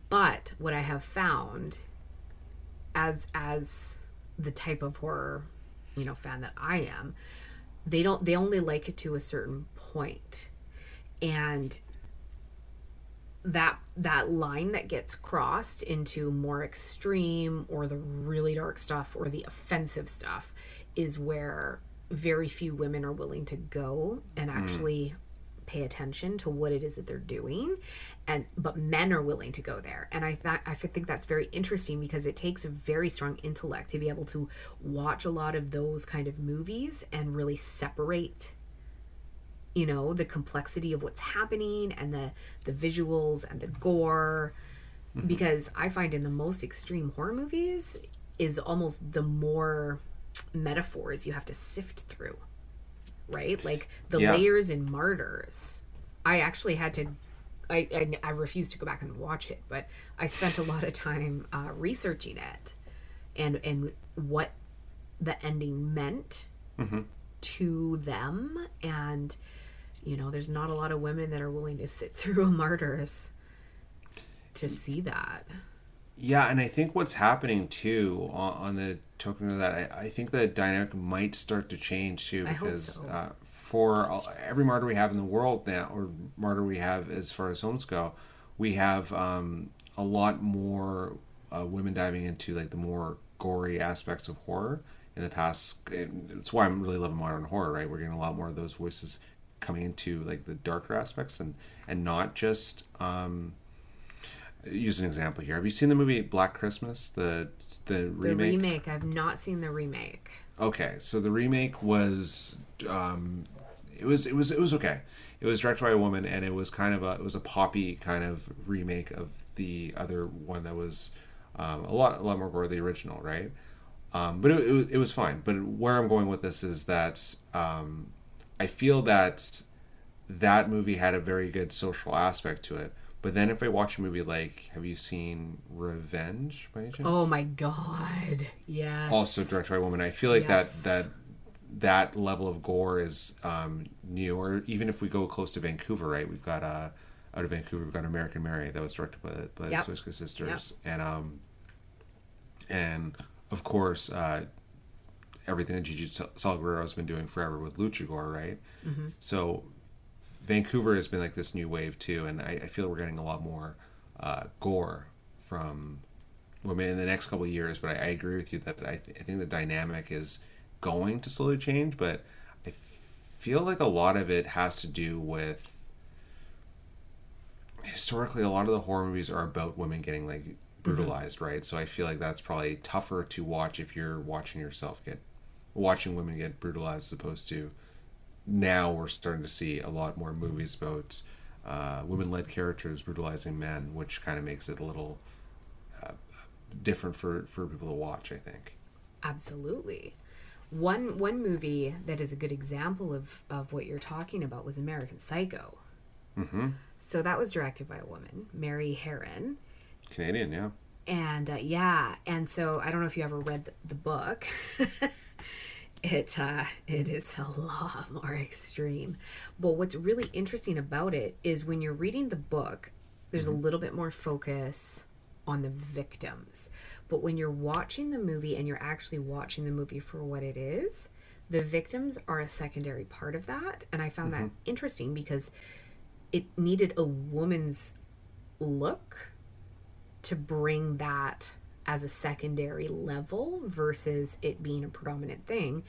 But what I have found as the type of horror, you know, fan that I am, they only like it to a certain point. And that line that gets crossed into more extreme or the really dark stuff or the offensive stuff is where very few women are willing to go and actually pay attention to what it is that they're doing, but men are willing to go there. And I think that's very interesting, because it takes a very strong intellect to be able to watch a lot of those kind of movies and really separate, you know, the complexity of what's happening and the visuals and the gore, because I find in the most extreme horror movies is almost the more metaphors you have to sift through. Right? Like the layers in Martyrs. I actually had to, I refused to go back and watch it, but I spent a lot of time researching it and what the ending meant to them. And, you know, there's not a lot of women that are willing to sit through a Martyrs to see that. Yeah, and I think what's happening too, on the token of that, I think the dynamic might start to change too, because I hope so. Every martyr we have in the world now, or martyr we have as far as films go, we have a lot more women diving into like the more gory aspects of horror in the past. It's why I'm really loving modern horror, right? We're getting a lot more of those voices coming into like the darker aspects and not just... use an example here. Have you seen the movie Black Christmas? The remake? The remake. I've not seen the remake. Okay, so the remake was, it was okay. It was directed by a woman, and it was kind of a poppy kind of remake of the other one that was a lot more gore, the original, right? But it was fine. But where I'm going with this is that I feel that movie had a very good social aspect to it. But then if I watch a movie like, have you seen Revenge by any chance? Oh my God. Yes. Also directed by a woman. I feel like that level of gore is new. Or even if we go close to Vancouver, right? We've got, out of Vancouver, we've got American Mary that was directed by the Swiska sisters. Yep. And of course, everything that Gigi Salguero has been doing forever with Lucha Gore, right? Mm-hmm. So Vancouver has been like this new wave too, and I feel we're getting a lot more gore from women in the next couple of years. But I agree with you that I think the dynamic is going to slowly change, but I feel like a lot of it has to do with, historically, a lot of the horror movies are about women getting like brutalized, mm-hmm. right? So I feel like that's probably tougher to watch if you're watching women get brutalized, as opposed to now we're starting to see a lot more movies about women-led characters brutalizing men, which kind of makes it a little different for people to watch, I think. Absolutely. One movie that is a good example of what you're talking about was American Psycho. Mm-hmm. So that was directed by a woman, Mary Herron. Canadian, yeah. And and so I don't know if you ever read the book. It is a lot more extreme. But what's really interesting about it is when you're reading the book, there's mm-hmm. a little bit more focus on the victims. But when you're watching the movie and you're actually watching the movie for what it is, the victims are a secondary part of that. And I found mm-hmm. that interesting because it needed a woman's look to bring that as a secondary level versus it being a predominant thing.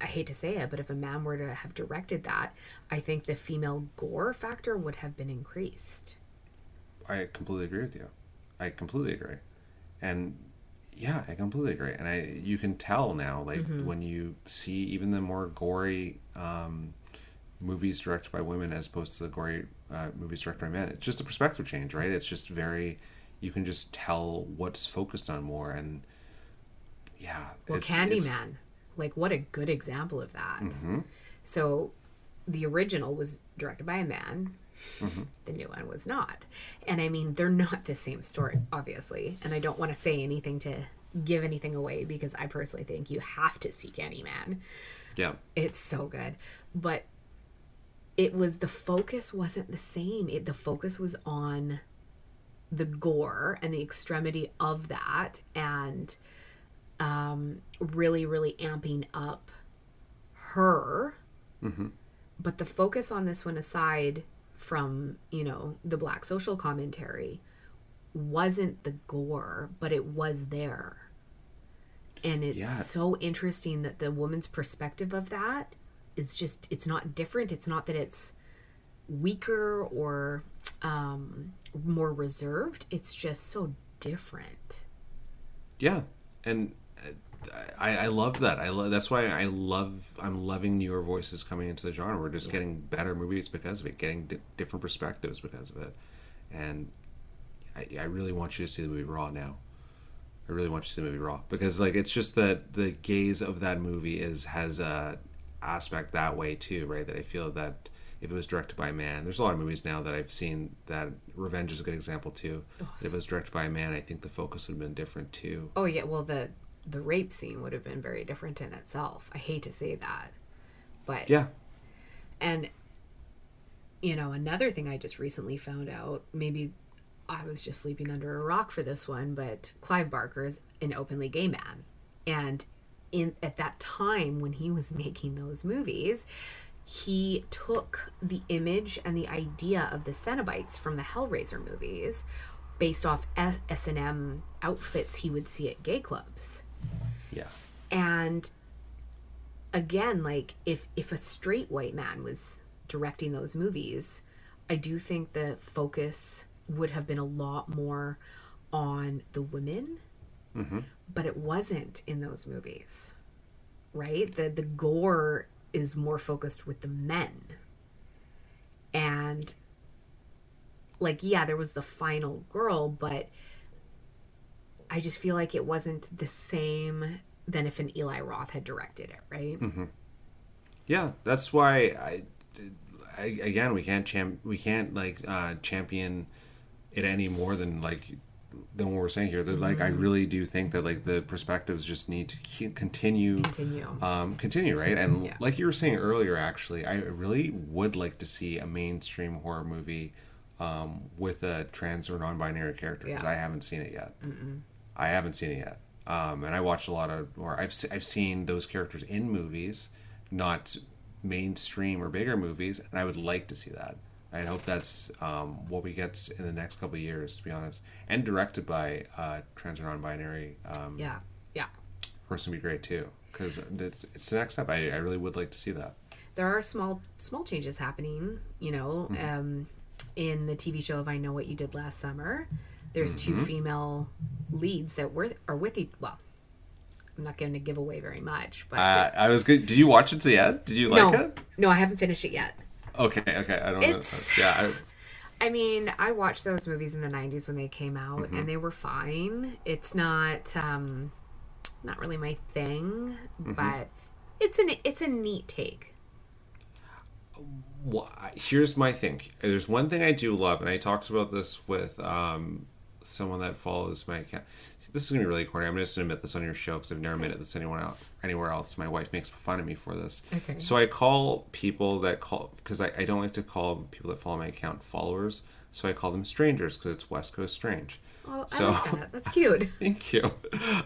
I hate to say it, but if a man were to have directed that, I think the female gore factor would have been increased. I completely agree with you. I completely agree. And yeah, I completely agree. And you can tell now, like mm-hmm. when you see even the more gory movies directed by women as opposed to the gory movies directed by men, it's just a perspective change, right? It's just very... You can just tell what's focused on more, and yeah. Well, Candyman, like what a good example of that. Mm-hmm. So the original was directed by a man, mm-hmm. the new one was not. And I mean, they're not the same story, obviously. And I don't want to say anything to give anything away because I personally think you have to see Candyman. Yeah. It's so good. But it was, the focus wasn't the same. The focus was on the gore and the extremity of that, and really, really amping up her. Mm-hmm. But the focus on this one, aside from, you know, the Black social commentary, wasn't the gore, but it was there. And it's so interesting that the woman's perspective of that is just, it's not different. It's not that it's weaker or more reserved. It's just so different. Yeah. And I love that. That's why I'm loving newer voices coming into the genre. We're just getting better movies because of it, getting different perspectives because of it. And I really want you to see the movie Raw now. I really want you to see the movie Raw, because like, it's just that the gaze of that movie has a aspect that way too, right? That I feel that if it was directed by a man, there's a lot of movies now that I've seen that, Revenge is a good example too. Oh, if it was directed by a man, I think the focus would have been different too. Oh yeah, well the rape scene would have been very different in itself. I hate to say that, but yeah. And you know, another thing I just recently found out, maybe I was just sleeping under a rock for this one, but Clive Barker is an openly gay man, and at that time when he was making those movies, he took the image and the idea of the Cenobites from the Hellraiser movies based off S&M outfits he would see at gay clubs. Yeah. And again, like if a straight white man was directing those movies, I do think the focus would have been a lot more on the women, mm-hmm. but it wasn't in those movies, right? The gore is more focused with the men. And like, yeah, there was the final girl, but I just feel like it wasn't the same than if an Eli Roth had directed it, right? Mm-hmm. Yeah, that's why I again, we can't like champion it any more than what we're saying here. That I really do think that the perspectives just need to continue, right? And like you were saying earlier, actually, I really would like to see a mainstream horror movie with a trans or non-binary character, because I haven't seen it yet. I haven't seen it yet. And I watched a lot of, or I've seen those characters in movies, not mainstream or bigger movies, and I would like to see that. I hope that's what we get in the next couple of years, to be honest. And directed by trans or non-binary person would be great too, because it's the next step. I really would like to see that. There are small changes happening, in the TV show of I Know What You Did Last Summer. There's two female leads that are with each. Well, I'm not going to give away very much, but I was good. Did you watch it to the end? Did you like it? No, I haven't finished it yet. Okay. I don't know. Yeah. I mean, I watched those movies in the 90s when they came out, and they were fine. It's not really my thing, but it's a neat take. Well, here's my thing. There's one thing I do love, and I talked about this with someone that follows my account. This is going to be really corny. I'm just going to admit this on your show because I've never admitted this anywhere else. My wife makes fun of me for this. Okay. So I call people that call, because I don't like to call people that follow my account followers, so I call them strangers because it's West Coast Strange. Oh, so, I like that. That's cute. Thank you.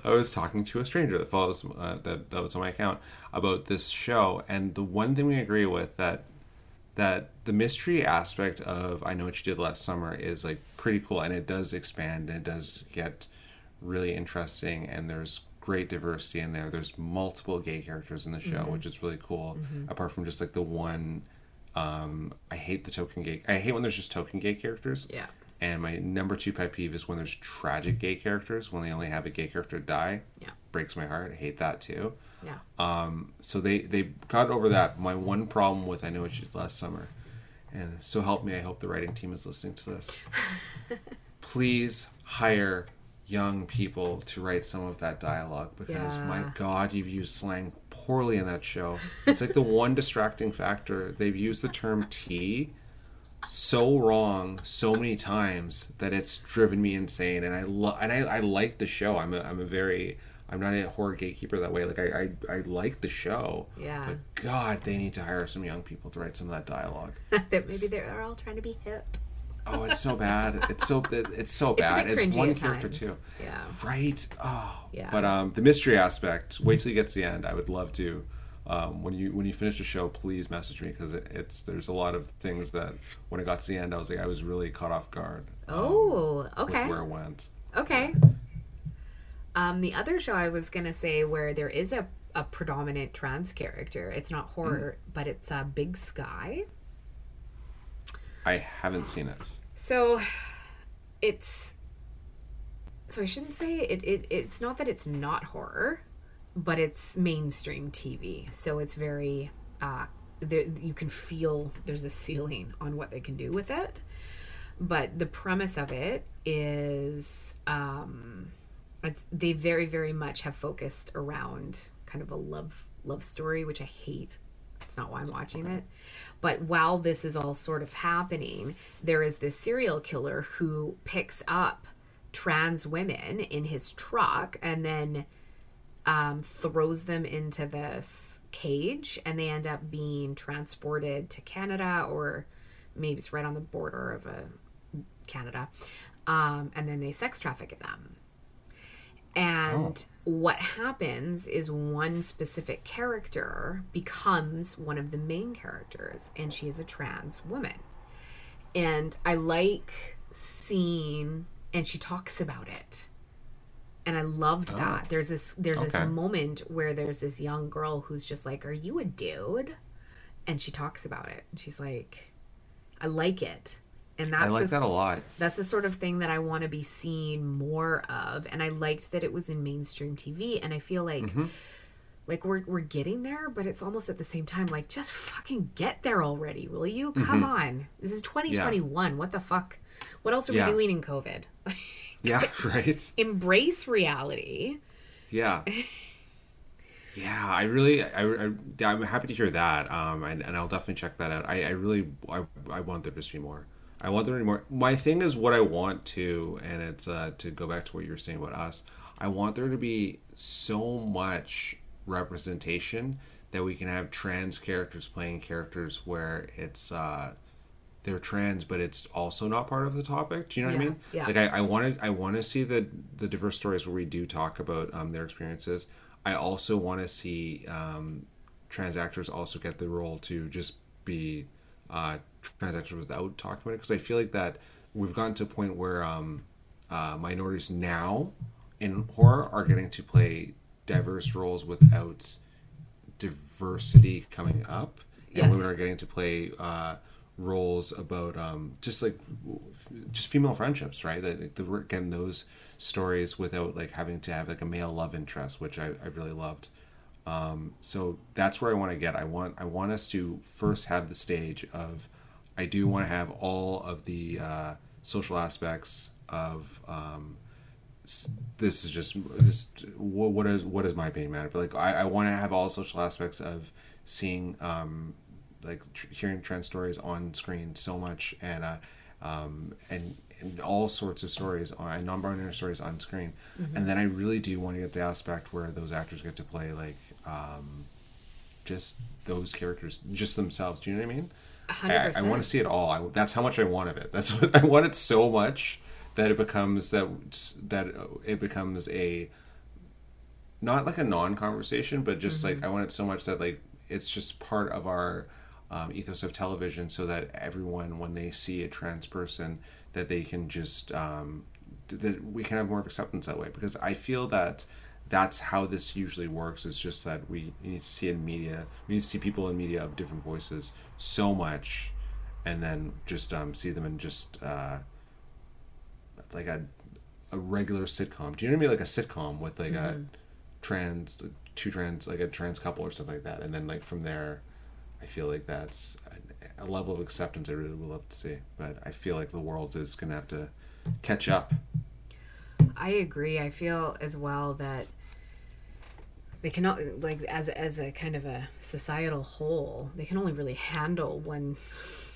I was talking to a stranger that follows, that was on my account, about this show, and the one thing we agree with that the mystery aspect of I Know What You Did Last Summer is pretty cool, and it does expand and it does get really interesting, and there's great diversity in there. There's multiple gay characters in the show, which is really cool, apart from just the one. I hate when there's just token gay characters. Yeah. And my number 2 pet peeve is when there's tragic gay characters, when they only have a gay character die. Yeah. Breaks my heart. I hate that too. Yeah. So they got over that. My one problem with I Know What You Did Last Summer. And so help me, I hope the writing team is listening to this. Please hire young people to write some of that dialogue, because my God, you've used slang poorly in that show. It's the one distracting factor. They've used the term tea so wrong so many times that it's driven me insane, and I like the show. I'm not a horror gatekeeper that way. I like the show. Yeah. But God, they need to hire some young people to write some of that dialogue. Maybe they're all trying to be hip. Oh, it's so bad. It's so bad. It's one character too. Yeah. Right. Oh. Yeah. But the mystery aspect. Wait till you get to the end. I would love to. When you finish the show, please message me, because there's a lot of things that when it got to the end, I was really caught off guard. Oh. Okay. With where it went. Okay. The other show I was going to say where there is a predominant trans character, it's not horror, but it's Big Sky. I haven't seen it. So I shouldn't say it's not that it's not horror, but it's mainstream TV. So it's very, you can feel there's a ceiling on what they can do with it. But the premise of it is... they very, very much have focused around kind of a love story, which I hate. It's not why I'm watching it. But while this is all sort of happening, there is this serial killer who picks up trans women in his truck and then throws them into this cage, and they end up being transported to Canada, or maybe it's right on the border of Canada. And then they sex traffic them. And what happens is one specific character becomes one of the main characters, and she is a trans woman. And I like seeing, and she talks about it. And I loved that. There's this moment where there's this young girl who's just like, "Are you a dude?" And she talks about it. And she's like, "I like it." And that's that a lot. That's the sort of thing that I want to be seeing more of, and I liked that it was in mainstream TV. And I feel like we're getting there, but it's almost at the same time just fucking get there already, will you? Come on, this is 2021. Yeah. What the fuck? What else are we doing in COVID? Yeah, right. Embrace reality. Yeah. Yeah, I'm happy to hear that, and I'll definitely check that out. I really want there to be more. I want there to be more. My thing is what I want to, and it's to go back to what you were saying about Us. I want there to be so much representation that we can have trans characters playing characters where it's they're trans, but it's also not part of the topic. Do you know what I mean? Yeah. Like I want to see the diverse stories where we do talk about their experiences. I also want to see trans actors also get the role to just be trans actors without talking about it, because I feel like that we've gotten to a point where minorities now in horror are getting to play diverse roles without diversity coming up, and women are getting to play roles about just female friendships, right? That we're getting those stories without like having to have like a male love interest, which I really loved. So that's where I want to get. I want us to first have the stage of, I do want to have all of the social aspects of what is my opinion matter, but like I want to have all social aspects of seeing hearing trans stories on screen so much, and all sorts of stories and non-binary stories on screen. Mm-hmm. And then I really do want to get the aspect where those actors get to play like just those characters just themselves. Do you know what I mean? 100%. I want to see it all. That's how much I want of it. That's what I want it so much that it becomes a not like a non-conversation, but just mm-hmm. like I want it so much that like it's just part of our ethos of television, so that everyone, when they see a trans person, that they can just that we can have more of acceptance that way. Because I feel that that's how this usually works. It's just that we need to see in media, we need to see people in media of different voices so much, and then just see them in just like a regular sitcom. Do you know what I mean? Like a sitcom with like mm-hmm. a trans couple or something like that, and then like from there, I feel like that's a level of acceptance I really would love to see. But I feel like the world is gonna have to catch up. I agree. I feel as well that they cannot, like, as a kind of a societal whole, they can only really handle one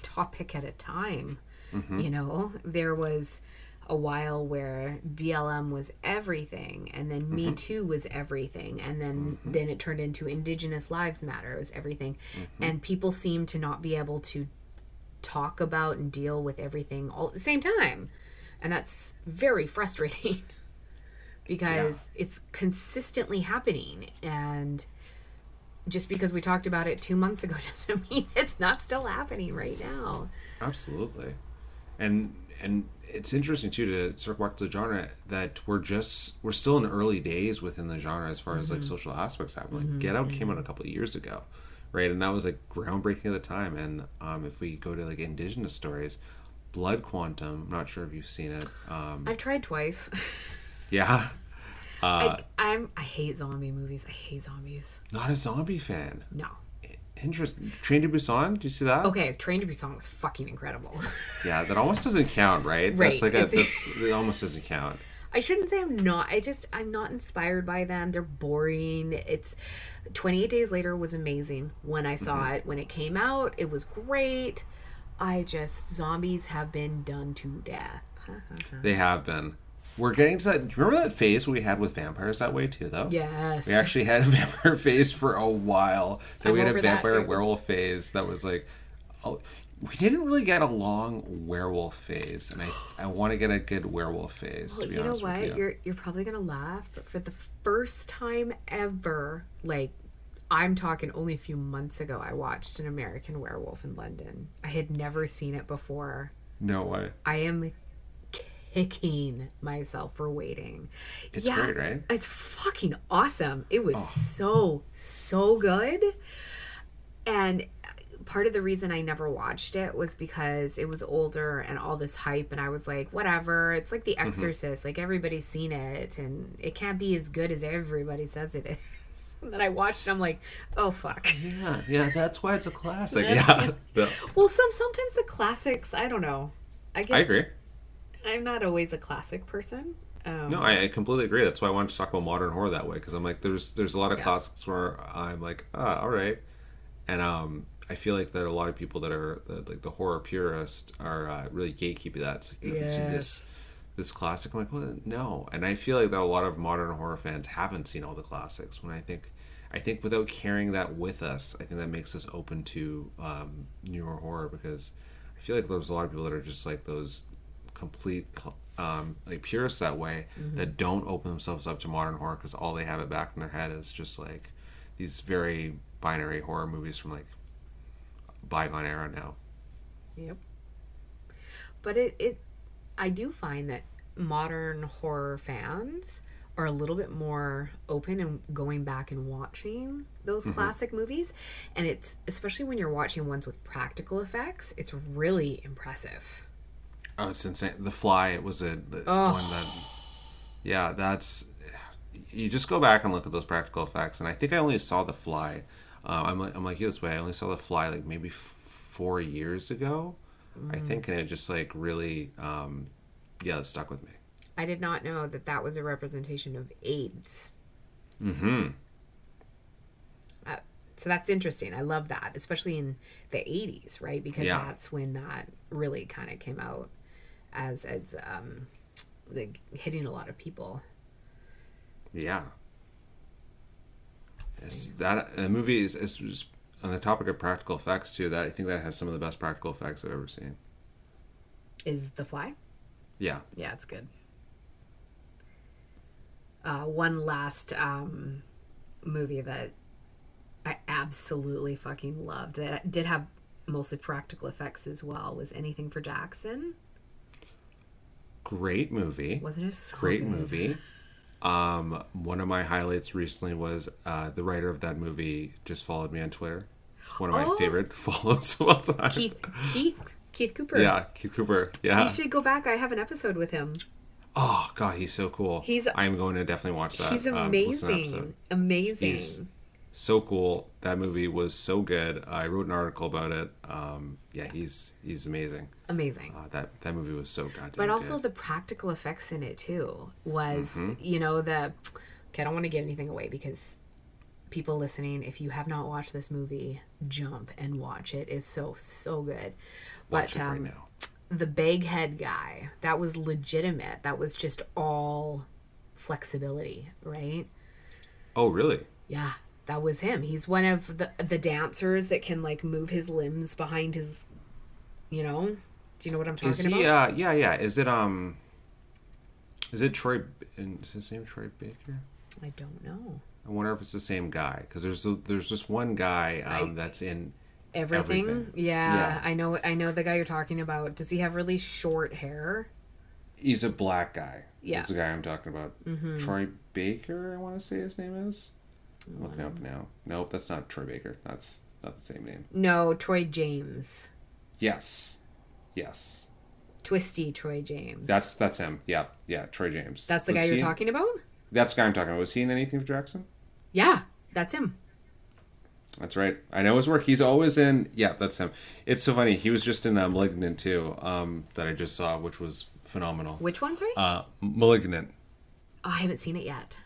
topic at a time. Mm-hmm. You know, there was a while where BLM was everything, and then mm-hmm. Me Too was everything, and then mm-hmm. then it turned into Indigenous Lives Matter. It was everything. Mm-hmm. And people seem to not be able to talk about and deal with everything all at the same time, and that's very frustrating because it's consistently happening, and just because we talked about it 2 months ago doesn't mean it's not still happening right now. Absolutely. And it's interesting too, to circle back to the genre, that we're still in the early days within the genre as far as mm-hmm. like social aspects happen. Like mm-hmm. Get Out came out a couple of years ago, right? And that was like groundbreaking at the time. And if we go to like Indigenous stories, Blood Quantum, I'm not sure if you've seen it. I've tried twice. Yeah. I hate zombie movies. I hate zombies. Not a zombie fan. No. Interesting. Train to Busan, do you see that? Okay, Train to Busan was fucking incredible. Yeah, that almost doesn't count, right? Right. It almost doesn't count. I shouldn't say I'm not inspired by them. They're boring. It's 28 Days Later was amazing when I saw mm-hmm. it. When it came out, it was great. Zombies have been done to death. They have been. We're getting to that. Remember that phase we had with vampires that way too, though? Yes. We actually had a vampire phase for a while. Then we had a vampire werewolf phase that was like, we didn't really get a long werewolf phase, and I want to get a good werewolf phase. Well, to be honest with you, you're probably gonna laugh, but for the first time ever, like I'm talking only a few months ago, I watched An American Werewolf in London. I had never seen it before. No way. I am kicking myself for waiting. It's great, right? It's fucking awesome. It was so good. And part of the reason I never watched it was because it was older and all this hype, and I was like, whatever, it's like The Exorcist. Mm-hmm. Like everybody's seen it, and it can't be as good as everybody says it is. And then I watched it, I'm like, oh fuck. Yeah, that's why it's a classic. Yeah. Well, sometimes the classics, I don't know. I agree. I'm not always a classic person. No, I completely agree. That's why I wanted to talk about modern horror that way, because I'm like, there's a lot of classics where I'm like, all right, and I feel like there are a lot of people that are like the horror purists are really gatekeeping that. It's like, you haven't seen this classic. I'm like, well, no. And I feel like that a lot of modern horror fans haven't seen all the classics. When I think without carrying that with us, I think that makes us open to newer horror, because I feel like there's a lot of people that are just like those complete like purists that way, mm-hmm. that don't open themselves up to modern horror because all they have it back in their head is just like these very binary horror movies from like bygone era now. Yep. But I do find that modern horror fans are a little bit more open and going back and watching those mm-hmm. classic movies, and it's especially when you're watching ones with practical effects, it's really impressive. Oh, it's insane. The Fly was one that... Yeah, that's... You just go back and look at those practical effects, and I think I only saw The Fly. I'm like you this way. I only saw The Fly like maybe 4 years ago, I think, and it just like really... it stuck with me. I did not know that that was a representation of AIDS. Mm-hmm. So that's interesting. I love that, especially in the 80s, right? Because that's when that really kind of came out as like hitting a lot of people. Yeah. The movie is just on the topic of practical effects too. That I think that has some of the best practical effects I've ever seen. Is The Fly? Yeah. Yeah, it's good. One last movie that I absolutely fucking loved that did have mostly practical effects as well was Anything for Jackson. Great movie. Wasn't it so great good? Movie. One of my highlights recently was the writer of that movie just followed me on Twitter. One of my favorite follows of all time. Keith Cooper. Yeah, Keith Cooper. Yeah. You should go back. I have an episode with him. Oh God, he's so cool. I'm going to definitely watch that. He's amazing. Amazing. He's so cool. That movie was so good. I wrote an article about it. He's amazing. Amazing. That movie was so goddamn good. But also the practical effects in it too was, I don't want to give anything away because people listening, if you have not watched this movie, jump and watch it. It's so, so good. Watch it right now. The Baghead guy, that was legitimate. That was just all flexibility, right? Oh, really? Yeah, that was him. He's one of the dancers that can like move his limbs behind his, do you know what I'm talking about? Yeah. Is it Troy? Is his name Troy Baker? I don't know. I wonder if it's the same guy, because there's this one guy that's in Everything? Yeah. I know the guy you're talking about. Does he have really short hair? He's a black guy. Yeah. That's the guy I'm talking about. Mm-hmm. Troy Baker, I want to say his name is. I'm looking up now. Nope, that's not Troy Baker. That's not the same name. No, Troy James. Yes. Twisty Troy James. That's him. Yeah, Troy James. That's the guy you're talking about? That's the guy I'm talking about. Was he in Anything for Jackson? Yeah, that's him. That's right. I know his work. He's always in... Yeah, that's him. It's so funny. He was just in Malignant, too, that I just saw, which was phenomenal. Which one's right? Malignant. Oh, I haven't seen it yet.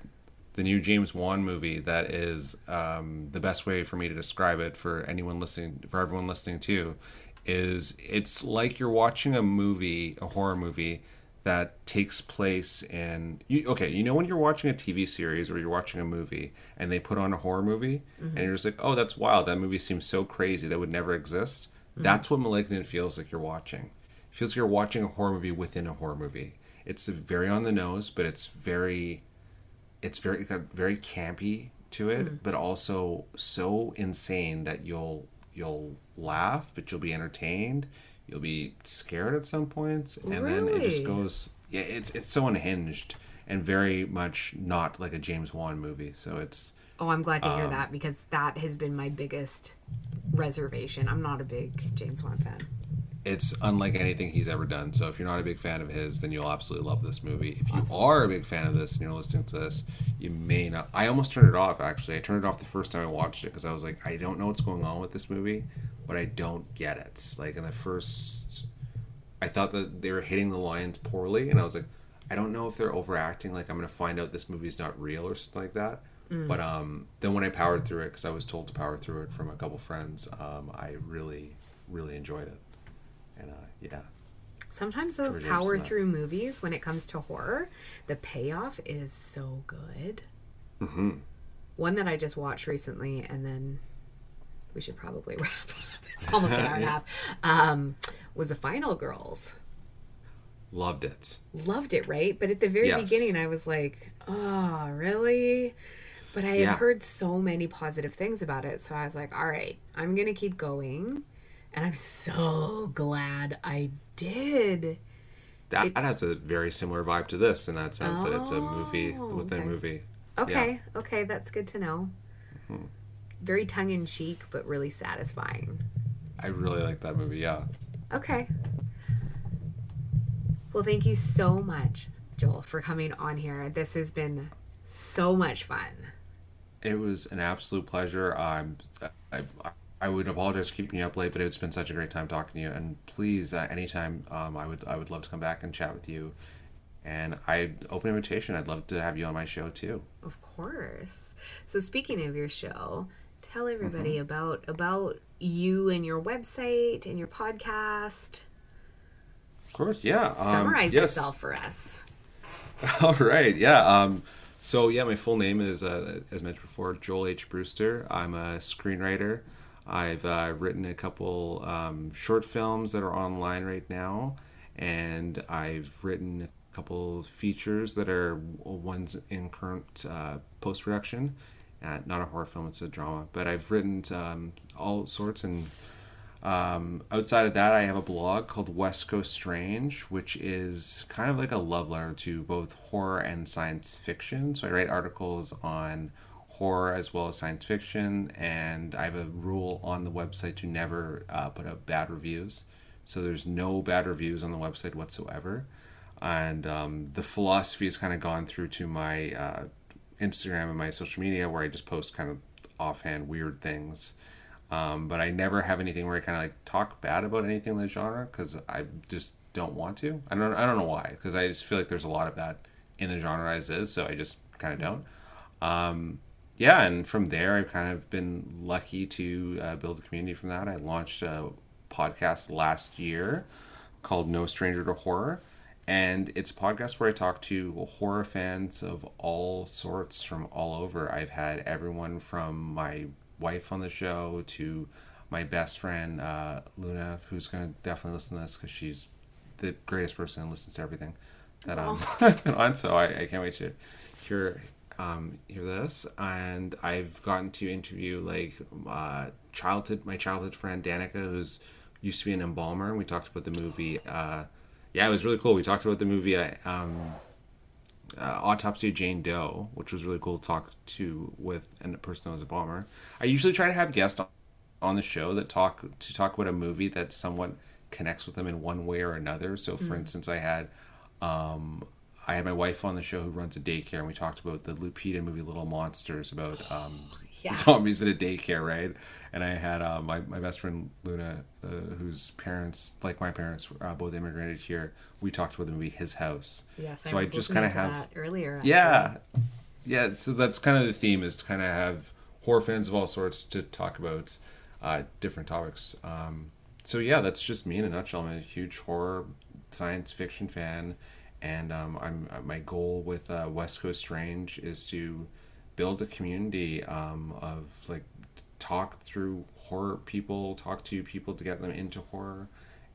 The new James Wan movie that is the best way for me to describe it for everyone listening, too, is it's like you're watching a horror movie that takes place in... when you're watching a TV series or you're watching a movie and they put on a horror movie mm-hmm. and you're just like, oh, that's wild. That movie seems so crazy. That would never exist. Mm-hmm. That's what Malignant feels like you're watching. It feels like you're watching a horror movie within a horror movie. It's very on the nose, but it's very campy to it, mm-hmm. but also so insane that you'll laugh, but you'll be entertained. You'll be scared at some points, and really? Then it just goes... Yeah, it's so unhinged and very much not like a James Wan movie, so it's... Oh, I'm glad to hear that, because that has been my biggest reservation. I'm not a big James Wan fan. It's unlike anything he's ever done, so if you're not a big fan of his, then you'll absolutely love this movie. If you are a big fan of this and you're listening to this, you may not... I almost turned it off, actually. I turned it off the first time I watched it, because I was like, I don't know what's going on with this movie, but I don't get it. Like, in the first... I thought that they were hitting the lines poorly, and I was like, I don't know if they're overacting, like, I'm going to find out this movie's not real or something like that. But then when I powered through it, because I was told to power through it from a couple friends, I really, really enjoyed it. And yeah. Sometimes those power through movies, when it comes to horror, the payoff is so good. Mm-hmm. One that I just watched recently, and then we should probably wrap up. It's almost an hour and a half. Was The Final Girls. Loved it. Loved it, right? But at the very beginning, I was like, oh, really? But I had heard so many positive things about it. So I was like, all right, I'm going to keep going. And I'm so glad I did. That has a very similar vibe to this in that sense, that it's a movie within a movie. Okay, okay, that's good to know. Mm-hmm. Very tongue-in-cheek, but really satisfying. I really like that movie, yeah. Okay. Well, thank you so much, Joel, for coming on here. This has been so much fun. It was an absolute pleasure. I would apologize for keeping you up late, but it's been such a great time talking to you. And please, anytime, I would love to come back and chat with you. And open invitation. I'd love to have you on my show too. Of course. So speaking of your show, tell everybody about you and your website and your podcast. Of course, yeah. Summarize yourself for us. All right, yeah. So yeah, my full name is, as mentioned before, Joel H. Brewster. I'm a screenwriter. I've written a couple short films that are online right now, and I've written couple features that are ones in current post-production. Not a horror film, it's a drama, but I've written all sorts. And outside of that, I have a blog called West Coast Strange, which is kind of like a love letter to both horror and science fiction. So I write articles on horror as well as science fiction, and I have a rule on the website to never put out bad reviews. So there's no bad reviews on the website whatsoever. And the philosophy has kind of gone through to my Instagram and my social media, where I just post kind of offhand weird things. But I never have anything where I kind of like talk bad about anything in the genre, because I just don't want to. I don't know why, because I just feel like there's a lot of that in the genre as is, so I just kind of don't. Yeah, and from there, I've kind of been lucky to build a community from that. I launched a podcast last year called No Stranger to Horror. And it's a podcast where I talk to horror fans of all sorts from all over. I've had everyone from my wife on the show to my best friend, Luna, who's going to definitely listen to this because she's the greatest person and listens to everything that I'm on. So I can't wait to hear this. And I've gotten to interview my childhood friend, Danica, who's used to be an embalmer. We talked about the movie... Yeah, it was really cool. We talked about the movie Autopsy of Jane Doe, which was really cool to talk to with a person that was a bomber. I usually try to have guests on the show that talk about a movie that somewhat connects with them in one way or another. So, for instance, I had my wife on the show who runs a daycare, and we talked about the Lupita movie Little Monsters, about zombies at a daycare, right? And I had my best friend Luna, whose parents, like my parents, both immigrated here. We talked about the movie His House. Yes, so I just kind of have that earlier. Yeah, actually. Yeah. So that's kind of the theme, is to kind of have horror fans of all sorts to talk about different topics. So yeah, that's just me in a nutshell. I'm a huge horror science fiction fan, and my goal with West Coast Strange is to build a community of like. Talk through horror people, talk to people to get them into horror,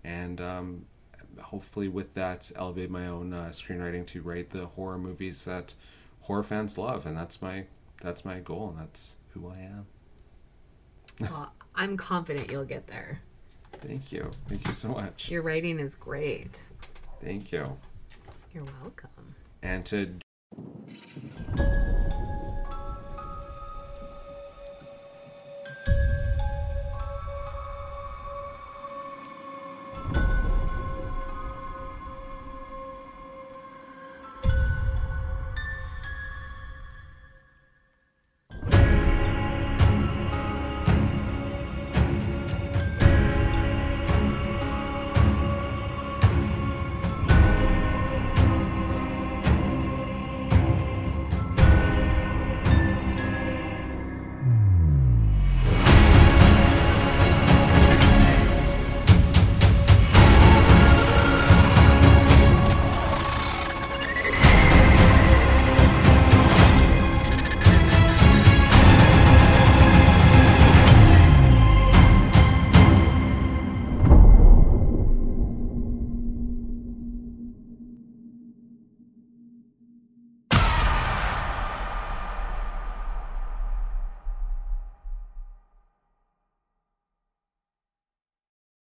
and hopefully with that elevate my own screenwriting to write the horror movies that horror fans love. And that's my goal, and that's who I am. Well, I'm confident you'll get there. Thank you so much. Your writing is great. Thank you. You're welcome. And to